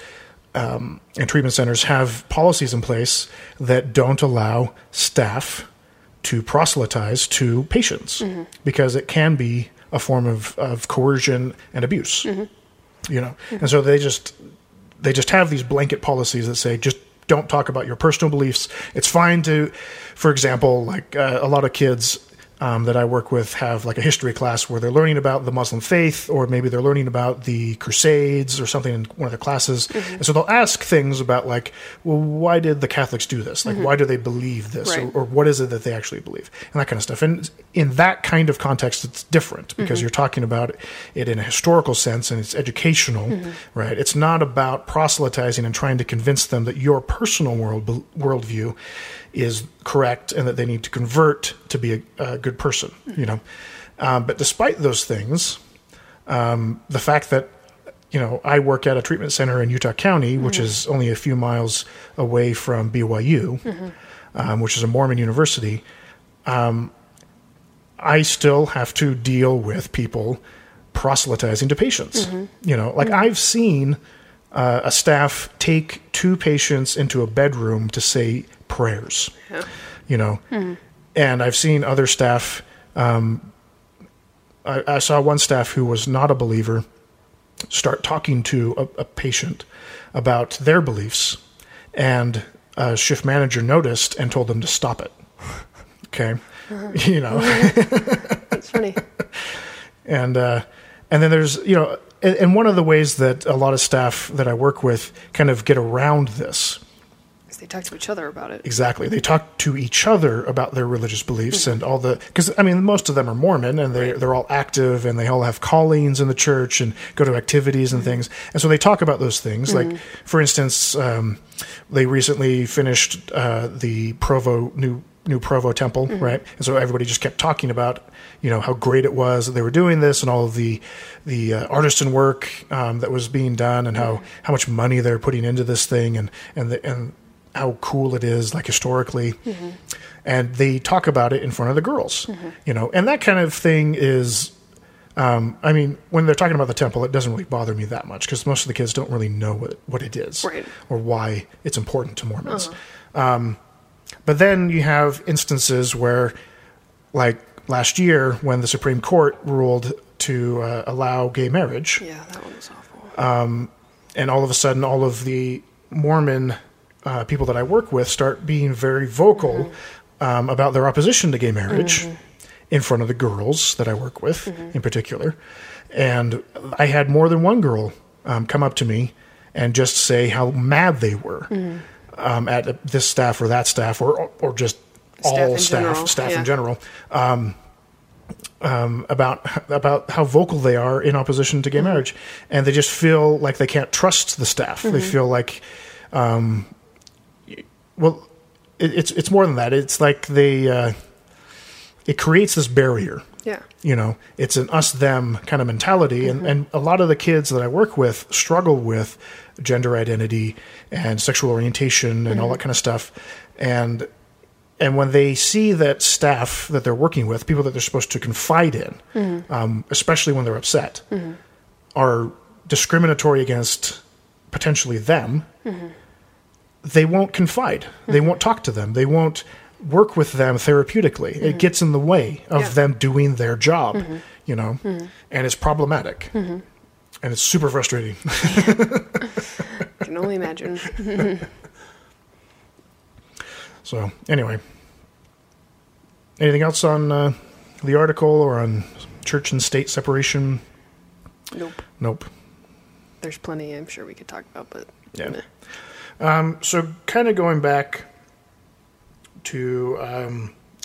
And treatment centers have policies in place that don't allow staff to proselytize to patients because it can be a form of coercion and abuse, And so they just have these blanket policies that say just don't talk about your personal beliefs. It's fine to, for example, like a lot of kids. That I work with have like a history class where they're learning about the Muslim faith, or maybe they're learning about the Crusades or something in one of their classes. Mm-hmm. And so they'll ask things about like, well, why did the Catholics do this? Like, why do they believe this? Right. Or what is it that they actually believe? And that kind of stuff. And in that kind of context, it's different because you're talking about it in a historical sense and it's educational, right? It's not about proselytizing and trying to convince them that your personal worldview is correct and that they need to convert to be a good person, you know. But despite those things, the fact that, you know, I work at a treatment center in Utah County, which is only a few miles away from BYU, which is a Mormon university, I still have to deal with people proselytizing to patients. You know, like I've seen a staff take two patients into a bedroom to say prayers, you know, and I've seen other staff. I saw one staff who was not a believer start talking to a patient about their beliefs, and a shift manager noticed and told them to stop it. Okay. You know, that's funny. And then there's, you know, and one of the ways that a lot of staff that I work with kind of get around this. They talk to each other about it. Exactly. They talk to each other about their religious beliefs and all the... Because, I mean, most of them are Mormon, and they're all active, and they all have callings in the church and go to activities and things. And so they talk about those things. Like, for instance, they recently finished the Provo New new Provo Temple, mm-hmm. right? And so everybody just kept talking about, you know, how great it was that they were doing this and all of the artisan work that was being done and mm-hmm. how much money they're putting into this thing and how cool it is, like historically. Mm-hmm. And they talk about it in front of the girls, mm-hmm. you know, and that kind of thing is, I mean, when they're talking about the temple, it doesn't really bother me that much because most of the kids don't really know what it is right. or why it's important to Mormons. Uh-huh. But then you have instances where, like last year, when the Supreme Court ruled to allow gay marriage. Yeah, that one was awful. And all of a sudden, all of the Mormon people that I work with start being very vocal mm-hmm. About their opposition to gay marriage mm-hmm. in front of the girls that I work with mm-hmm. in particular. And I had more than one girl come up to me and just say how mad they were. Mm-hmm. At this staff or that staff or just all staff yeah. in general, about how vocal they are in opposition to gay mm-hmm. marriage. And they just feel like they can't trust the staff. Mm-hmm. They feel like, well, it's more than that. It's like it creates this barrier. Yeah. You know, it's an us-them kind of mentality. Mm-hmm. And a lot of the kids that I work with struggle with gender identity and sexual orientation and mm-hmm. all that kind of stuff. And when they see that staff that they're working with, people that they're supposed to confide in, mm-hmm. Especially when they're upset, mm-hmm. are discriminatory against potentially them, mm-hmm. they won't confide. Mm-hmm. They won't talk to them. They won't work with them therapeutically. Mm-hmm. It gets in the way of yeah. them doing their job, mm-hmm. you know, mm-hmm. and it's problematic mm-hmm. and it's super frustrating. I can only imagine. So anyway, anything else on the article or on church and state separation? Nope. There's plenty I'm sure we could talk about, but yeah. So kind of going back to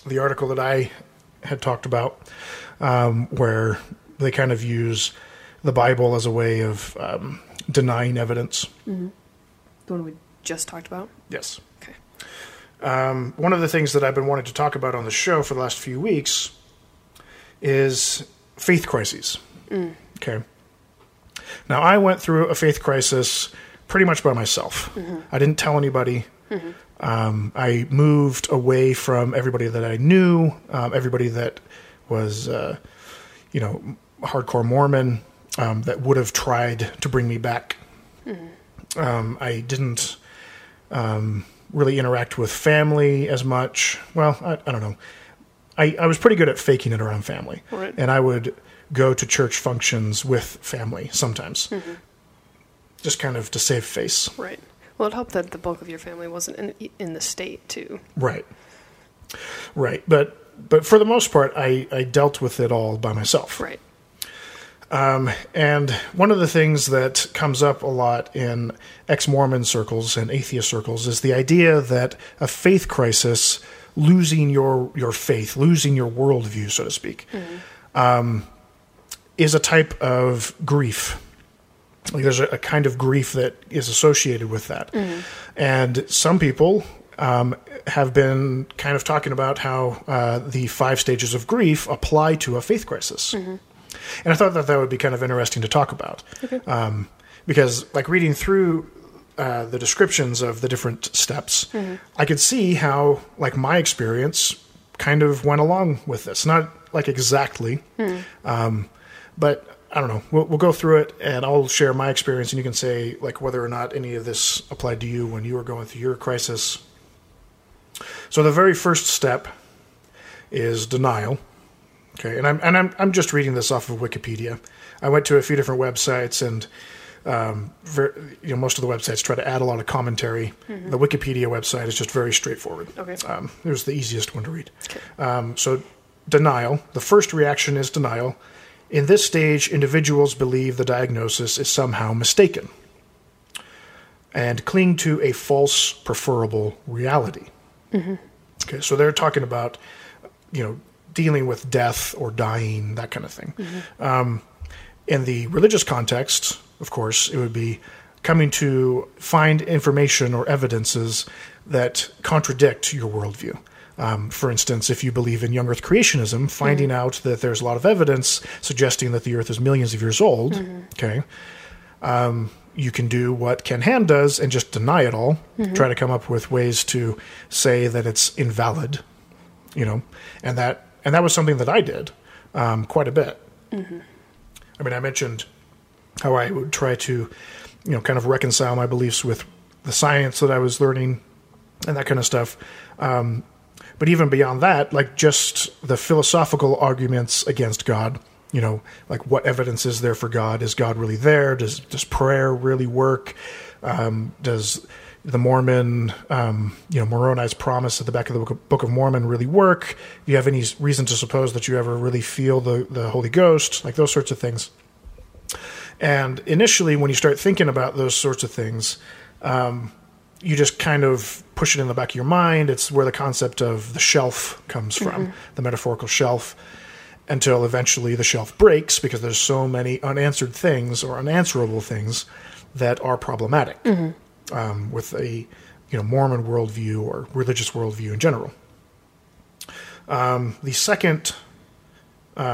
the article that I had talked about, where they kind of use the Bible as a way of denying evidence. Mm-hmm. The one we just talked about? Yes. Okay. One of the things that I've been wanting to talk about on the show for the last few weeks is faith crises. Mm. Okay. Now, I went through a faith crisis pretty much by myself. Mm-hmm. I didn't tell anybody. Mm-hmm. I moved away from everybody that I knew, everybody that was, you know, hardcore Mormon, that would have tried to bring me back. Mm-hmm. I didn't, really interact with family as much. Well, I don't know. I was pretty good at faking it around family. Right. And I would go to church functions with family sometimes, mm-hmm. just kind of to save face. Right. Well, it helped that the bulk of your family wasn't in the state, too. Right. But for the most part, I dealt with it all by myself. Right. And one of the things that comes up a lot in ex-Mormon circles and atheist circles is the idea that a faith crisis, losing your faith, losing your worldview, so to speak, mm-hmm. Is a type of grief. Like there's a kind of grief that is associated with that. Mm-hmm. And some people have been kind of talking about how the 5 stages of grief apply to a faith crisis. Mm-hmm. And I thought that would be kind of interesting to talk about. Okay. Because like reading through the descriptions of the different steps, mm-hmm. I could see how like my experience kind of went along with this. Not like exactly, but I don't know. We'll go through it, and I'll share my experience, and you can say like whether or not any of this applied to you when you were going through your crisis. So the very first step is denial. Okay, and I'm just reading this off of Wikipedia. I went to a few different websites, and you know, most of the websites try to add a lot of commentary. Mm-hmm. The Wikipedia website is just very straightforward. Okay, it was the easiest one to read. Okay. So denial. The first reaction is denial. In this stage, individuals believe the diagnosis is somehow mistaken and cling to a false preferable reality. Mm-hmm. Okay, so they're talking about, you know, dealing with death or dying, that kind of thing. Mm-hmm. In the religious context, of course, it would be coming to find information or evidences that contradict your worldview. For instance, if you believe in young earth creationism, finding out that there's a lot of evidence suggesting that the earth is millions of years old, okay, you can do what Ken Ham does and just deny it all, try to come up with ways to say that it's invalid, you know, and that was something that I did quite a bit. I mean, I mentioned how I would try to, you know, kind of reconcile my beliefs with the science that I was learning and that kind of stuff. But even beyond that, like just the philosophical arguments against God, you know, like what evidence is there for God? Is God really there? Does prayer really work? Does the Mormon, you know, Moroni's promise at the back of the Book of Mormon really work? Do you have any reason to suppose that you ever really feel the Holy Ghost? Like those sorts of things. And initially, when you start thinking about those sorts of things, you just kind of push it in the back of your mind. It's where the concept of the shelf comes from, the metaphorical shelf, until eventually the shelf breaks because there's so many unanswered things or unanswerable things that are problematic with a, you know, Mormon worldview or religious worldview in general. The second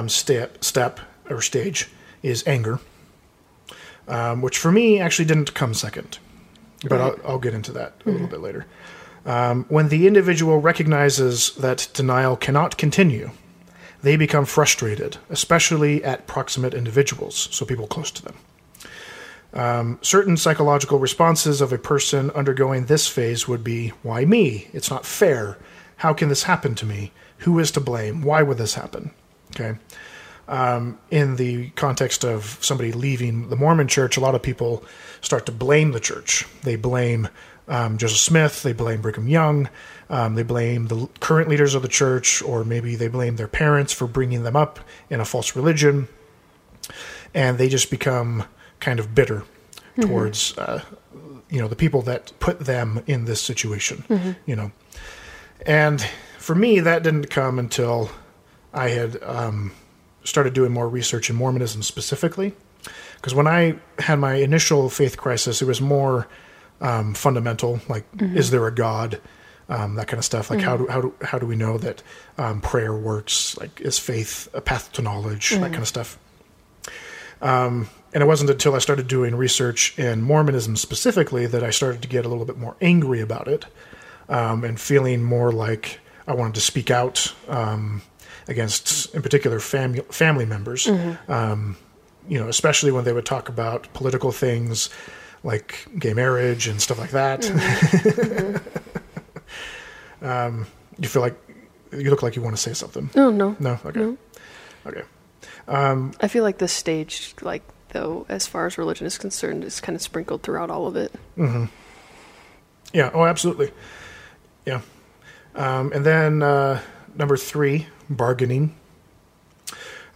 step or stage is anger, which for me actually didn't come second. But I'll get into that a little bit later. When the individual recognizes that denial cannot continue, they become frustrated, especially at proximate individuals, so people close to them. Certain psychological responses of a person undergoing this phase would be, why me? It's not fair. How can this happen to me? Who is to blame? Why would this happen? Okay. In the context of somebody leaving the Mormon church, a lot of people start to blame the church. They blame Joseph Smith. They blame Brigham Young. They blame the current leaders of the church, or maybe they blame their parents for bringing them up in a false religion. And they just become kind of bitter towards, you know, the people that put them in this situation, you know. And for me, that didn't come until I had... started doing more research in Mormonism specifically, because when I had my initial faith crisis, it was more fundamental, like is there a God, that kind of stuff. Like how do we know that prayer works? Like is faith a path to knowledge? That kind of stuff. And it wasn't until I started doing research in Mormonism specifically that I started to get a little bit more angry about it, and feeling more like I wanted to speak out. Against, in particular, family members, you know, especially when they would talk about political things like gay marriage and stuff like that. You feel like you look like you want to say something. Oh, no. No? Okay. No. Okay. I feel like this stage, like, though, as far as religion is concerned, is kind of sprinkled throughout all of it. Yeah. Oh, absolutely. Yeah. And then... number 3, bargaining.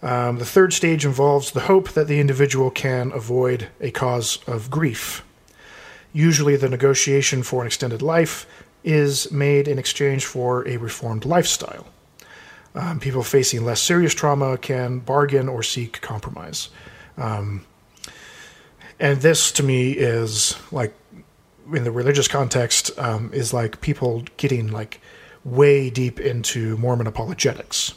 The third stage involves the hope that the individual can avoid a cause of grief. Usually the negotiation for an extended life is made in exchange for a reformed lifestyle. People facing less serious trauma can bargain or seek compromise. And this, to me, is like, in the religious context, is like people getting like way deep into Mormon apologetics.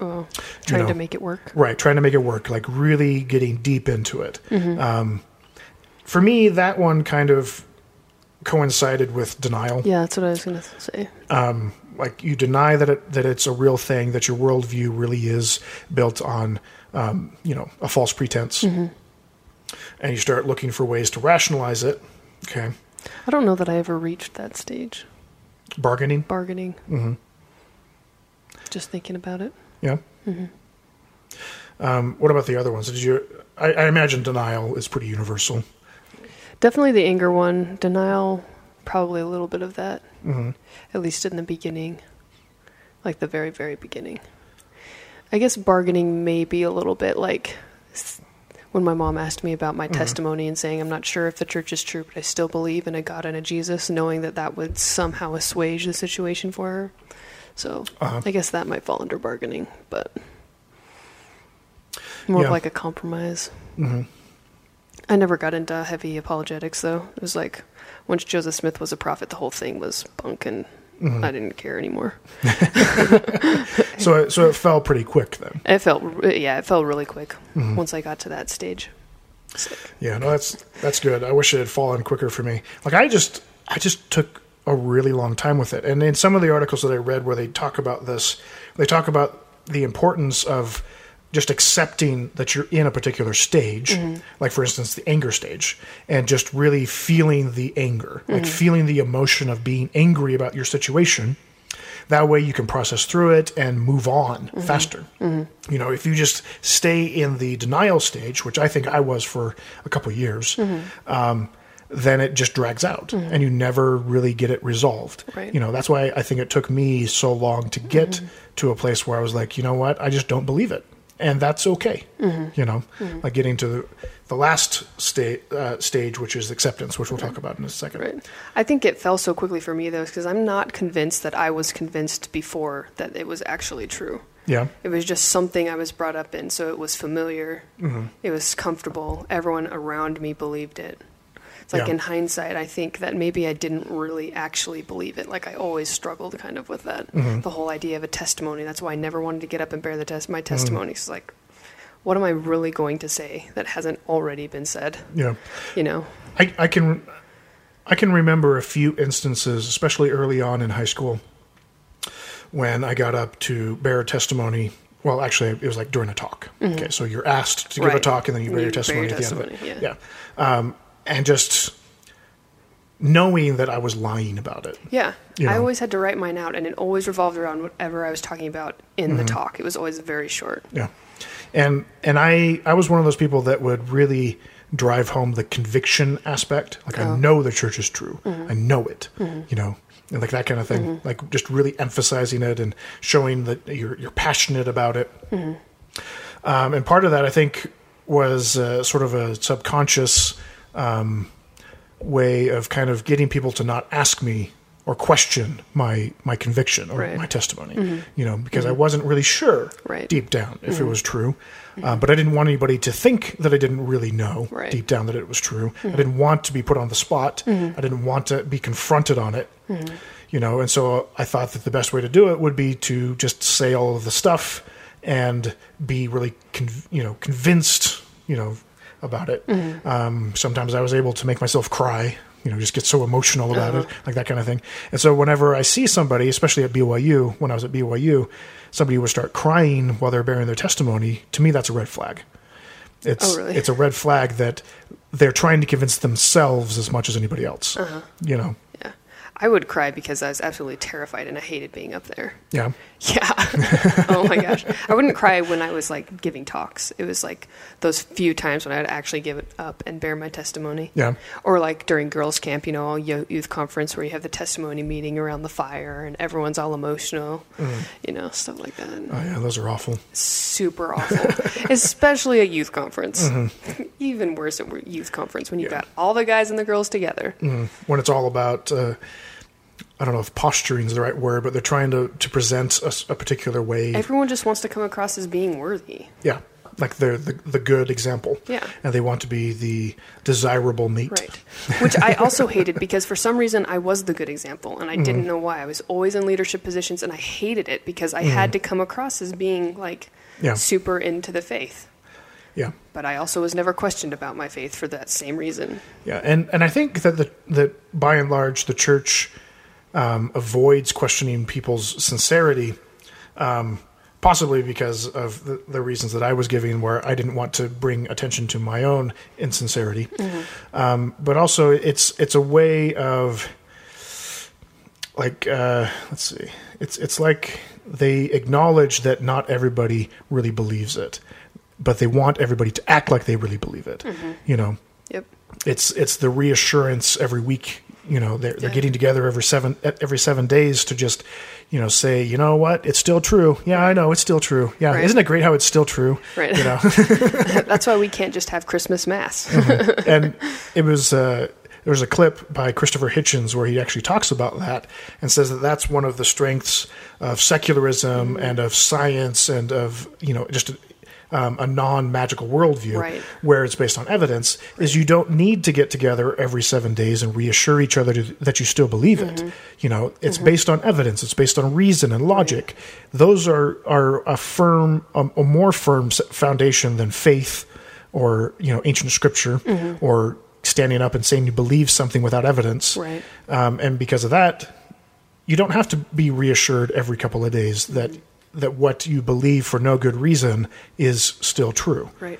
Oh, trying to make it work. Right, trying to make it work, like really getting deep into it. For me, that one kind of coincided with denial. Yeah, that's what I was going to say. Like you deny that it's a real thing, that your worldview really is built on, you know, a false pretense. And you start looking for ways to rationalize it. Okay. I don't know that I ever reached that stage. Bargaining. Just thinking about it. Yeah. What about the other ones? Did you? I imagine denial is pretty universal. Definitely the anger one. Denial, probably a little bit of that. At least in the beginning, like the very, very beginning. I guess bargaining may be a little bit like when my mom asked me about my testimony and saying, I'm not sure if the church is true, but I still believe in a God and a Jesus, knowing that that would somehow assuage the situation for her. So I guess that might fall under bargaining, but more of like a compromise. I never got into heavy apologetics, though. It was like once Joseph Smith was a prophet, the whole thing was bunk and I didn't care anymore. So it fell pretty quick then. It fell really quick once I got to that stage. Sick. Yeah, no, that's good. I wish it had fallen quicker for me. Like I just took a really long time with it. And in some of the articles that I read where they talk about this, they talk about the importance of just accepting that you're in a particular stage, like for instance, the anger stage, and just really feeling the anger, like feeling the emotion of being angry about your situation. That way you can process through it and move on faster. You know, if you just stay in the denial stage, which I think I was for a couple of years, then it just drags out and you never really get it resolved. Right. You know, that's why I think it took me so long to get to a place where I was like, you know what, I just don't believe it. And that's okay, you know, like getting to the last stage, which is acceptance, which we'll talk about in a second. Right. I think it fell so quickly for me, though, because I'm not convinced that I was convinced before that it was actually true. Yeah. It was just something I was brought up in, so it was familiar. It was comfortable. Everyone around me believed it. It's like in hindsight, I think that maybe I didn't really actually believe it. Like I always struggled kind of with that, the whole idea of a testimony. That's why I never wanted to get up and bear my testimony. It's like, what am I really going to say that hasn't already been said? Yeah, you know, I can remember a few instances, especially early on in high school, when I got up to bear testimony. Well, actually, it was like during a talk. Okay, so you're asked to give a talk, and then you bear your testimony at the end of it. Yeah. And just knowing that I was lying about it. Yeah. You know? I always had to write mine out, and it always revolved around whatever I was talking about in the talk. It was always very short. Yeah. And I was one of those people that would really drive home the conviction aspect. Like, I know the church is true. I know it, you know, and like that kind of thing. Like, just really emphasizing it and showing that you're passionate about it. And part of that, I think, was sort of a subconscious way of kind of getting people to not ask me or question my conviction or my testimony, you know, because I wasn't really sure deep down if it was true. But I didn't want anybody to think that I didn't really know deep down that it was true. I didn't want to be put on the spot. I didn't want to be confronted on it, you know, and so I thought that the best way to do it would be to just say all of the stuff and be really, convinced, you know, about it. Sometimes I was able to make myself cry, you know, just get so emotional about it, like that kind of thing. And so whenever I see somebody, especially at BYU, when I was at BYU, somebody would start crying while they're bearing their testimony. To me, that's a red flag. It's it's a red flag that they're trying to convince themselves as much as anybody else, you know? Yeah. I would cry because I was absolutely terrified and I hated being up there. Yeah. Yeah. Oh my gosh. I wouldn't cry when I was like giving talks. It was like those few times when I would actually give it up and bear my testimony. Yeah. Or like during girls camp, you know, all youth conference where you have the testimony meeting around the fire and everyone's all emotional, you know, stuff like that. And oh yeah. Those are awful. Super awful. Especially at youth conference. Even worse at youth conference when you've got all the guys and the girls together. When it's all about, I don't know if posturing is the right word, but they're trying to present a particular way. Everyone just wants to come across as being worthy. Yeah. Like they're the good example. Yeah. And they want to be the desirable meat. Right. Which I also hated because for some reason I was the good example and I didn't know why. I was always in leadership positions and I hated it because I had to come across as being like super into the faith. Yeah. But I also was never questioned about my faith for that same reason. Yeah. And I think that that by and large the church avoids questioning people's sincerity, possibly because of the reasons that I was giving where I didn't want to bring attention to my own insincerity. But also it's a way of like, let's see, it's like they acknowledge that not everybody really believes it, but they want everybody to act like they really believe it. You know, yep. It's the reassurance every week. You know, they're getting together every seven days to just, you know, say, you know what, it's still true. Yeah, I know it's still true. Yeah, right. Isn't it great how it's still true? Right. You know, that's why we can't just have Christmas mass. And it was there was a clip by Christopher Hitchens where he actually talks about that and says that that's one of the strengths of secularism and of science and of, you know, just a non-magical worldview, right, where it's based on evidence, right, is you don't need to get together every 7 days and reassure each other that you still believe mm-hmm. it. You know, it's mm-hmm. based on evidence. It's based on reason and logic. Right. Those are a firm, a more firm foundation than faith or, you know, ancient scripture mm-hmm. or standing up and saying you believe something without evidence. Right. And because of that, you don't have to be reassured every couple of days that mm-hmm. that what you believe for no good reason is still true. Right.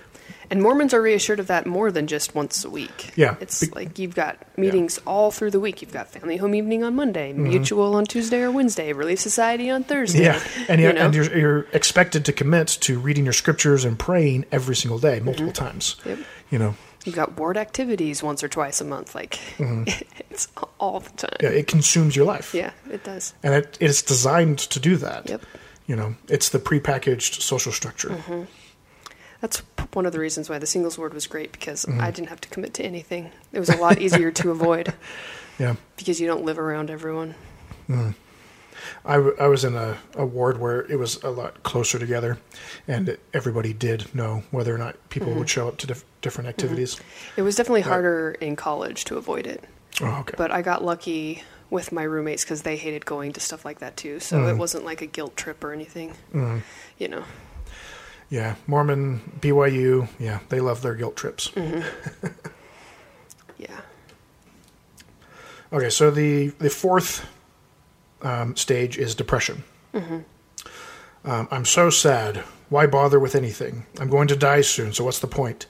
And Mormons are reassured of that more than just once a week. Yeah. It's like you've got meetings yeah. all through the week. You've got family home evening on Monday, mm-hmm. mutual on Tuesday or Wednesday, Relief Society on Thursday. Yeah. And, you know? And you're expected to commit to reading your scriptures and praying every single day, multiple mm-hmm. times. Yep. You know. You've got board activities once or twice a month. Like, mm-hmm. it's all the time. Yeah, it consumes your life. Yeah, it does. And it's designed to do that. Yep. You know, it's the prepackaged social structure. Mm-hmm. That's one of the reasons why the singles ward was great, because mm-hmm. I didn't have to commit to anything. It was a lot easier to avoid. Yeah. Because you don't live around everyone. Mm-hmm. I was in a ward where it was a lot closer together, and everybody did know whether or not people mm-hmm. would show up to different activities. Mm-hmm. It was definitely harder in college to avoid it. Oh, okay. But I got lucky with my roommates because they hated going to stuff like that too, so mm-hmm. it wasn't like a guilt trip or anything, mm-hmm. you know. Yeah, Mormon, BYU, yeah, they love their guilt trips. Mm-hmm. yeah. Okay, so the fourth... stage is depression. Mm-hmm. I'm so sad. Why bother with anything? I'm going to die soon, so what's the point?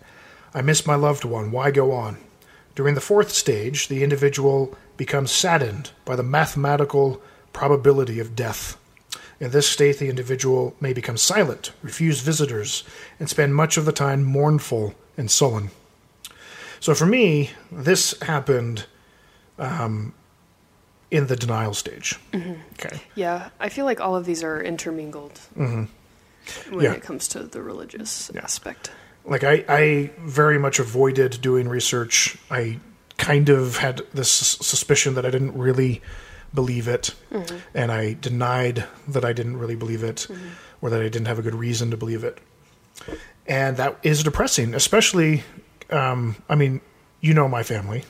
I miss my loved one. Why go on? During the fourth stage, the individual becomes saddened by the mathematical probability of death. In this state, the individual may become silent, refuse visitors, and spend much of the time mournful and sullen. So for me, this happened... in the denial stage. Mm-hmm. Okay. Yeah. I feel like all of these are intermingled mm-hmm. when yeah. it comes to the religious yeah. aspect. Like I very much avoided doing research. I kind of had this suspicion that I didn't really believe it. Mm-hmm. And I denied that I didn't really believe it mm-hmm. or that I didn't have a good reason to believe it. And that is depressing, especially, I mean, you know, my family,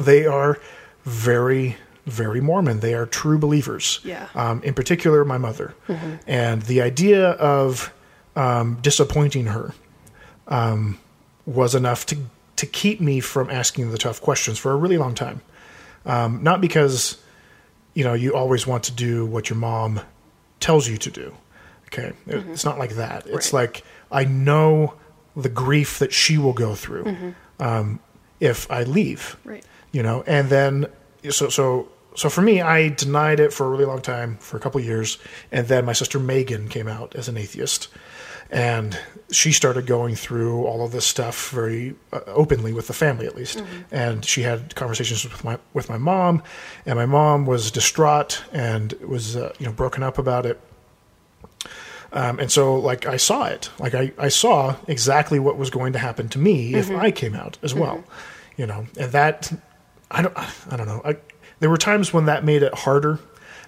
they are very, very Mormon. They are true believers. Yeah. In particular, my mother. Mm-hmm. And the idea of disappointing her was enough to keep me from asking the tough questions for a really long time. Not because, you know, you always want to do what your mom tells you to do. Okay. Mm-hmm. It's not like that. It's right. like, I know the grief that she will go through mm-hmm. If I leave. Right. You know, and then, so for me, I denied it for a really long time, for a couple of years, and then my sister Megyn came out as an atheist, and she started going through all of this stuff very openly with the family, at least, mm-hmm. and she had conversations with my mom, and my mom was distraught and was broken up about it, and so like I saw it, like I saw exactly what was going to happen to me mm-hmm. if I came out as mm-hmm. well, you know, and that. I don't know. There were times when that made it harder,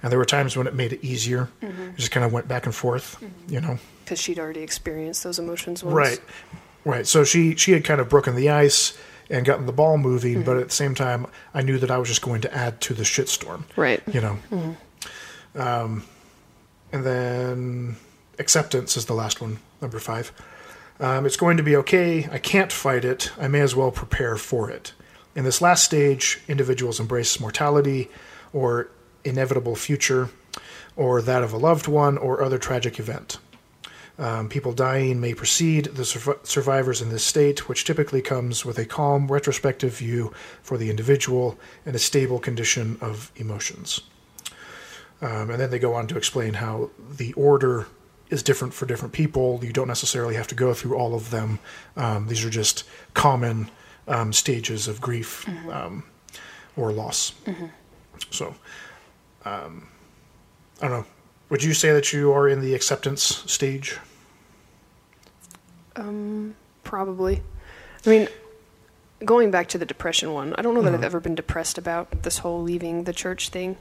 and there were times when it made it easier. Mm-hmm. It just kind of went back and forth, mm-hmm. you know. Because she'd already experienced those emotions once. Right, right. So she had kind of broken the ice and gotten the ball moving, mm-hmm. but at the same time, I knew that I was just going to add to the shitstorm. Right. You know. Mm-hmm. And then acceptance is the last one, number 5. It's going to be okay. I can't fight it. I may as well prepare for it. In this last stage, individuals embrace mortality or inevitable future or that of a loved one or other tragic event. People dying may precede the survivors in this state, which typically comes with a calm, retrospective view for the individual and a stable condition of emotions. And then they go on to explain how the order is different for different people. You don't necessarily have to go through all of them. These are just common stages of grief mm-hmm. Or loss. Mm-hmm. So, I don't know. Would you say that you are in the acceptance stage? Probably. I mean, going back to the depression one, I don't know that mm-hmm. I've ever been depressed about this whole leaving the church thing.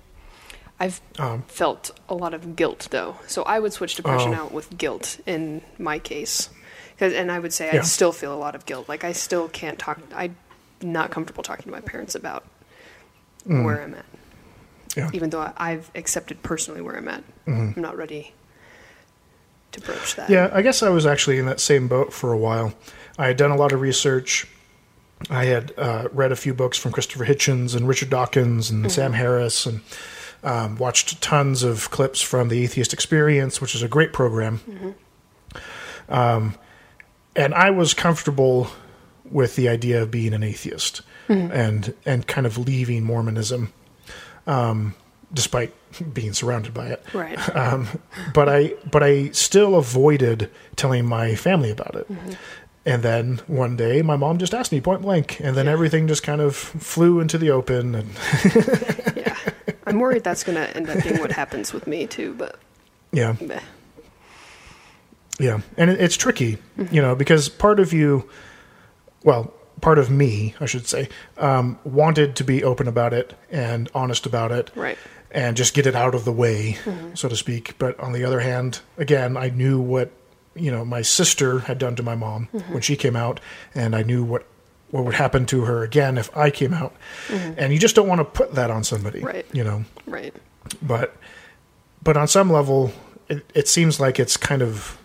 I've felt a lot of guilt, though. So I would switch depression out with guilt in my case. And I would say I still feel a lot of guilt. Like, I still can't talk. I'm not comfortable talking to my parents about where I'm at. Yeah. Even though I've accepted personally where I'm at. Mm-hmm. I'm not ready to broach that. Yeah, I guess I was actually in that same boat for a while. I had done a lot of research. I had read a few books from Christopher Hitchens and Richard Dawkins and Sam Harris, and watched tons of clips from The Atheist Experience, which is a great program. Mm-hmm. And I was comfortable with the idea of being an atheist and kind of leaving Mormonism, despite being surrounded by it. Right. But I still avoided telling my family about it. Mm-hmm. And then one day my mom just asked me point blank, and then everything just kind of flew into the open. And yeah. I'm worried that's going to end up being what happens with me too, but yeah. Meh. Yeah. And it's tricky, you know, because part of me, I should say, wanted to be open about it and honest about it. Right. And just get it out of the way, so to speak. But on the other hand, again, I knew what, you know, my sister had done to my mom when she came out, and I knew what would happen to her again if I came out. Mm-hmm. And you just don't want to put that on somebody, right. You know? Right. But on some level, it seems like it's kind of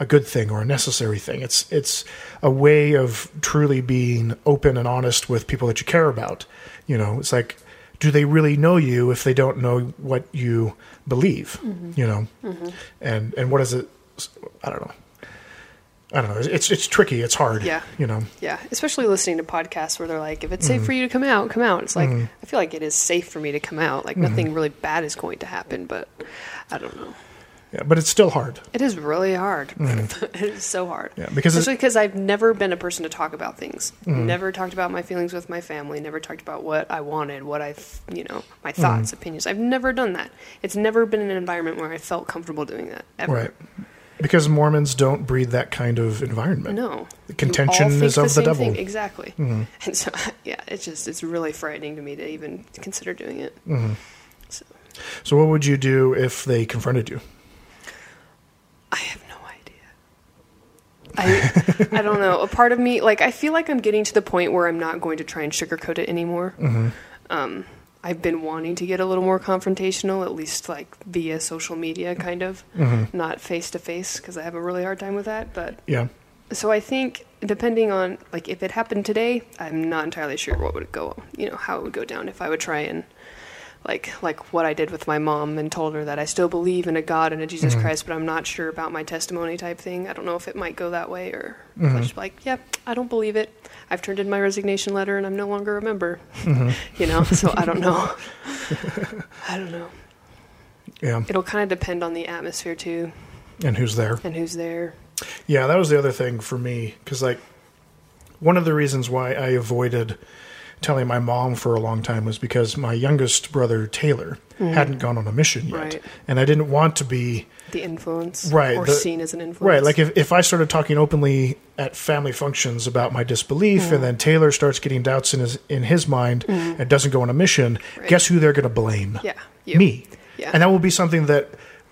a good thing or a necessary thing. It's a way of truly being open and honest with people that you care about. You know, it's like, do they really know you if they don't know what you believe? Mm-hmm. You know, and what is it? I don't know. It's tricky. It's hard. Yeah. You know? Yeah. Especially listening to podcasts where they're like, if it's safe for you to come out, come out. It's like, I feel like it is safe for me to come out. Like nothing really bad is going to happen, but I don't know. Yeah, but it's still hard. It is really hard. It is so hard. Yeah, because I've never been a person to talk about things. Never talked about my feelings with my family. Never talked about what I wanted, my thoughts, opinions. I've never done that. It's never been an environment where I felt comfortable doing that, ever. Right. Because Mormons don't breed that kind of environment. No. Contention is of the devil. Thing. Exactly. Mm-hmm. And so, yeah, it's really frightening to me to even consider doing it. Mm-hmm. So what would you do if they confronted you? I have no idea. I don't know. A part of me, like, I feel like I'm getting to the point where I'm not going to try and sugarcoat it anymore. Mm-hmm. I've been wanting to get a little more confrontational, at least like via social media, kind of, not face to face, because I have a really hard time with that. But yeah. So I think depending on, like, if it happened today, I'm not entirely sure what would go, you know, how it would go down if I would try and. Like what I did with my mom and told her that I still believe in a God and a Jesus Christ, but I'm not sure about my testimony type thing. I don't know if it might go that way, or I'll just be like, yeah, I don't believe it. I've turned in my resignation letter and I'm no longer a member, you know, so I don't know. Yeah. It'll kind of depend on the atmosphere too. And who's there. Yeah, that was the other thing for me, because like one of the reasons why I avoided telling my mom for a long time was because my youngest brother, Taylor, hadn't gone on a mission yet. Right. And I didn't want to be... the influence. Right. Or seen as an influence. Right. Like if I started talking openly at family functions about my disbelief and then Taylor starts getting doubts in his mind and doesn't go on a mission, guess who they're going to blame? Yeah. You. Me. Yeah. And that will be something that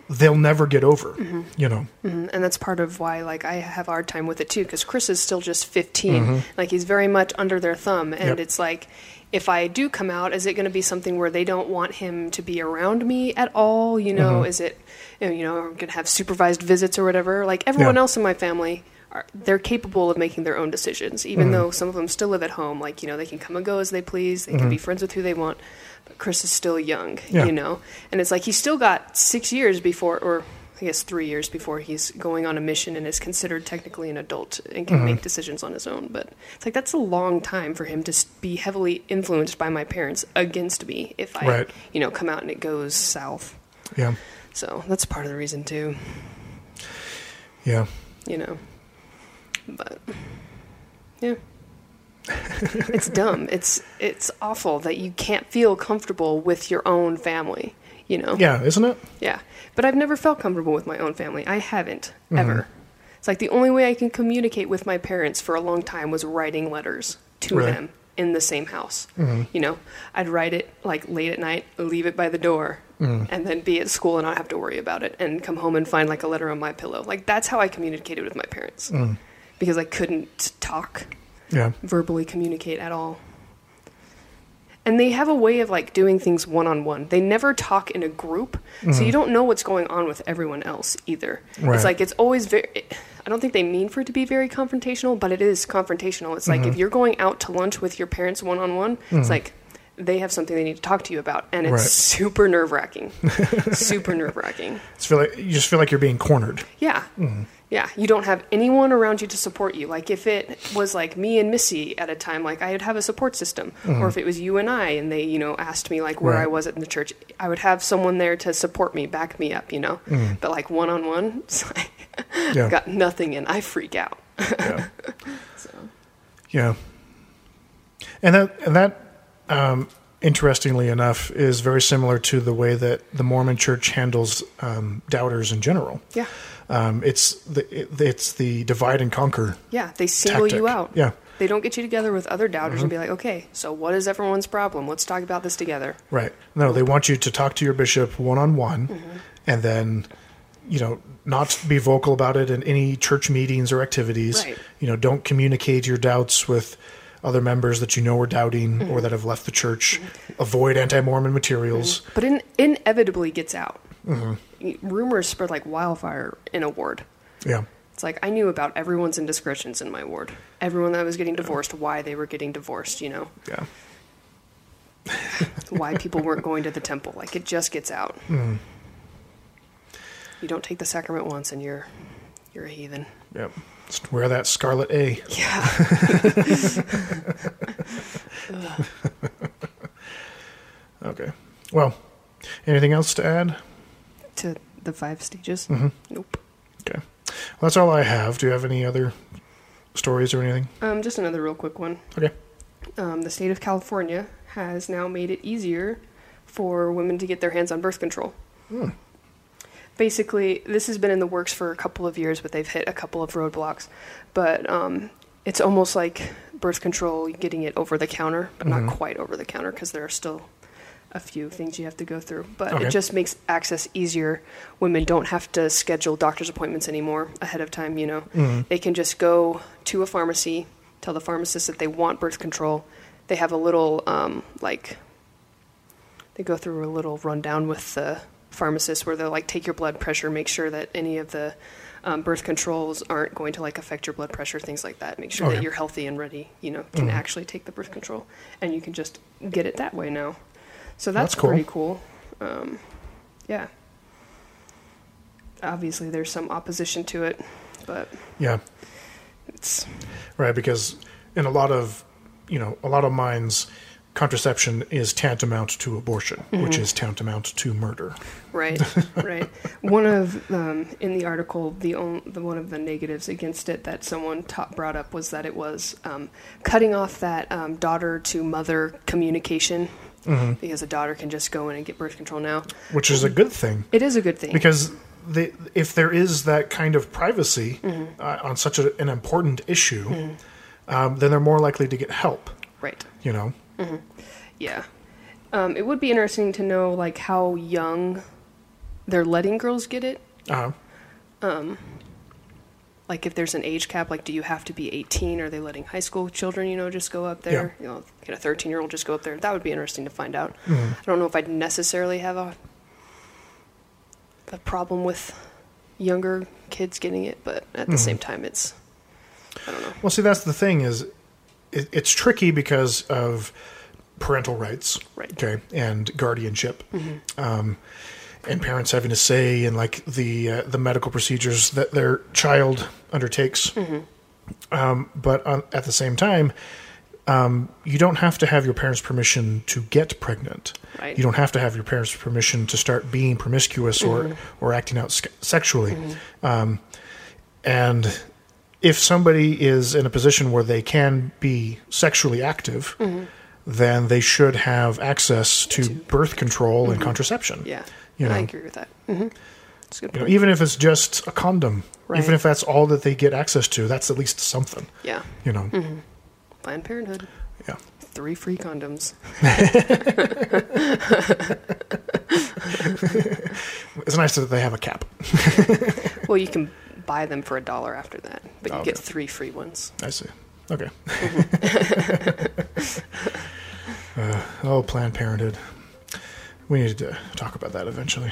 they'll never get over, you know? Mm-hmm. And that's part of why, like, I have a hard time with it too, because Chris is still just 15. Mm-hmm. Like, he's very much under their thumb. And it's like, if I do come out, is it going to be something where they don't want him to be around me at all? You know, is it, you know, I'm going to have supervised visits or whatever? Like, everyone else in my family, they're capable of making their own decisions, even though some of them still live at home. Like, you know, they can come and go as they please. They can be friends with who they want. Chris is still young, you know, and it's like he's still got 6 years before, or I guess 3 years before he's going on a mission and is considered technically an adult and can make decisions on his own. But it's like that's a long time for him to be heavily influenced by my parents against me if I, you know, come out and it goes south. Yeah. So that's part of the reason too. Yeah. You know, but yeah. It's dumb. It's awful that you can't feel comfortable with your own family, you know? Yeah, isn't it? Yeah. But I've never felt comfortable with my own family. I haven't, ever. It's like the only way I can communicate with my parents for a long time was writing letters to them. in the same house. Mm-hmm. You know, I'd write it like late at night, leave it by the door, mm-hmm. and then be at school and not have to worry about it, and come home and find like a letter on my pillow. Like that's how I communicated with my parents, mm-hmm. because I couldn't talk, verbally communicate at all. And they have a way of like doing things one-on-one. They never talk in a group, mm-hmm. so you don't know what's going on with everyone else either. Right. It's like it's always very... I don't think they mean for it to be very confrontational, but it is confrontational. It's mm-hmm. like if you're going out to lunch with your parents one-on-one, mm-hmm. it's like they have something they need to talk to you about, and it's super nerve-wracking. Super nerve-wracking. You just feel like you're being cornered. Yeah. Mm-hmm. Yeah, you don't have anyone around you to support you. Like if it was like me and Missy at a time, like I would have a support system. Mm-hmm. Or if it was you and I and they, you know, asked me like where I was at in the church, I would have someone there to support me, back me up, you know. Mm-hmm. But like one-on-one, it's like I've got nothing and I freak out. And that interestingly enough, is very similar to the way that the Mormon Church handles doubters in general. Yeah. It's the divide and conquer. Yeah, they single tactic. You out. Yeah, they don't get you together with other doubters mm-hmm. and be like, okay, so what is everyone's problem? Let's talk about this together. Right. No, they want you to talk to your bishop one-on-one, mm-hmm. and then, you know, not be vocal about it in any church meetings or activities. Right. You know, don't communicate your doubts with other members that you know are doubting mm-hmm. or that have left the church. Mm-hmm. Avoid anti-Mormon materials. Mm-hmm. But inevitably gets out. Mm-hmm. Rumors spread like wildfire in a ward. Yeah. It's like I knew about everyone's indiscretions in my ward. Everyone that was getting divorced, why they were getting divorced, you know. Yeah. Why people weren't going to the temple. Like it just gets out. Mm. You don't take the sacrament once and you're a heathen. Yep. Just wear that scarlet A. Yeah. Okay. Well, anything else to add? To the 5 stages? Mm-hmm. Nope. Okay. Well, that's all I have. Do you have any other stories or anything? Just another real quick one. Okay. The state of California has now made it easier for women to get their hands on birth control. Hmm. Basically, this has been in the works for a couple of years, but they've hit a couple of roadblocks. But it's almost like birth control, getting it over the counter, but mm-hmm. not quite over the counter because there are still a few things you have to go through. But it just makes access easier. Women don't have to schedule doctor's appointments anymore ahead of time, you know. Mm-hmm. They can just go to a pharmacy, tell the pharmacist that they want birth control. They have a little, they go through a little rundown with the pharmacists where they'll like take your blood pressure, make sure that any of the birth controls aren't going to like affect your blood pressure, things like that. Make sure that you're healthy and ready, you know, can mm-hmm. actually take the birth control, and you can just get it that way now. So that's cool. Pretty cool. Yeah. Obviously there's some opposition to it, but it's right. Because in a lot of minds, contraception is tantamount to abortion, mm-hmm. which is tantamount to murder. Right, right. One of in the article, one of the negatives against it that someone brought up was that it was cutting off that daughter to mother communication, mm-hmm. because a daughter can just go in and get birth control now, which is a good thing. It is a good thing because if there is that kind of privacy mm-hmm. On such an important issue, mm-hmm. Then they're more likely to get help. Right. You know. Mm-hmm. Yeah. It would be interesting to know like how young they're letting girls get it. Uh-huh. Like if there's an age cap, like do you have to be 18? Are they letting high school children, you know, just go up there? Yeah. You know, can a 13-year-old just go up there? That would be interesting to find out. Mm-hmm. I don't know if I'd necessarily have a problem with younger kids getting it, but at mm-hmm. the same time it's I don't know. Well, see, that's the thing is it's tricky because of parental rights, right? Okay, and guardianship, mm-hmm. And parents having a say in like the medical procedures that their child undertakes. Mm-hmm. But at the same time, you don't have to have your parents' permission to get pregnant. Right. You don't have to have your parents' permission to start being promiscuous mm-hmm. or acting out sexually, mm-hmm. And if somebody is in a position where they can be sexually active, mm-hmm. then they should have access to birth control mm-hmm. and contraception. Yeah, you know? I agree with that. Mm-hmm. That's a good point. You know, even if it's just a condom, right. even if that's all that they get access to, that's at least something. Yeah. You know, mm-hmm. Planned Parenthood. Yeah. 3 free condoms. It's nice that they have a cap. Well, you can buy them for $1 after that, but you get 3 free ones. I see. Okay. Planned Parenthood. We need to talk about that eventually.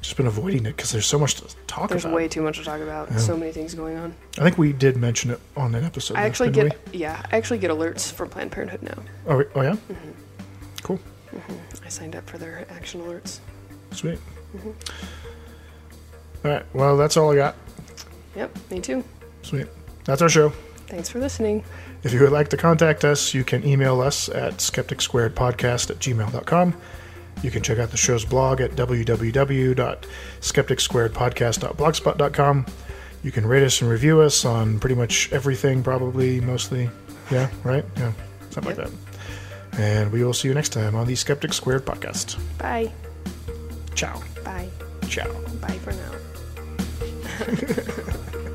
Just been avoiding it because there's so much to talk about. There's way too much to talk about. Yeah. So many things going on. I think we did mention it on an episode. I actually get alerts from Planned Parenthood now. Oh yeah? Mm-hmm. Cool. Mm-hmm. I signed up for their action alerts. Sweet. Mm-hmm. All right. Well, that's all I got. Yep. Me too. Sweet. That's our show. Thanks for listening. If you would like to contact us, you can email us at skepticsquaredpodcast@gmail.com. You can check out the show's blog at www.skepticsquaredpodcast.blogspot.com. You can rate us and review us on pretty much everything, probably, mostly. Yeah, right? Yeah, something like that. And we will see you next time on the Skeptic Squared Podcast. Bye. Ciao. Bye. Ciao. Bye for now.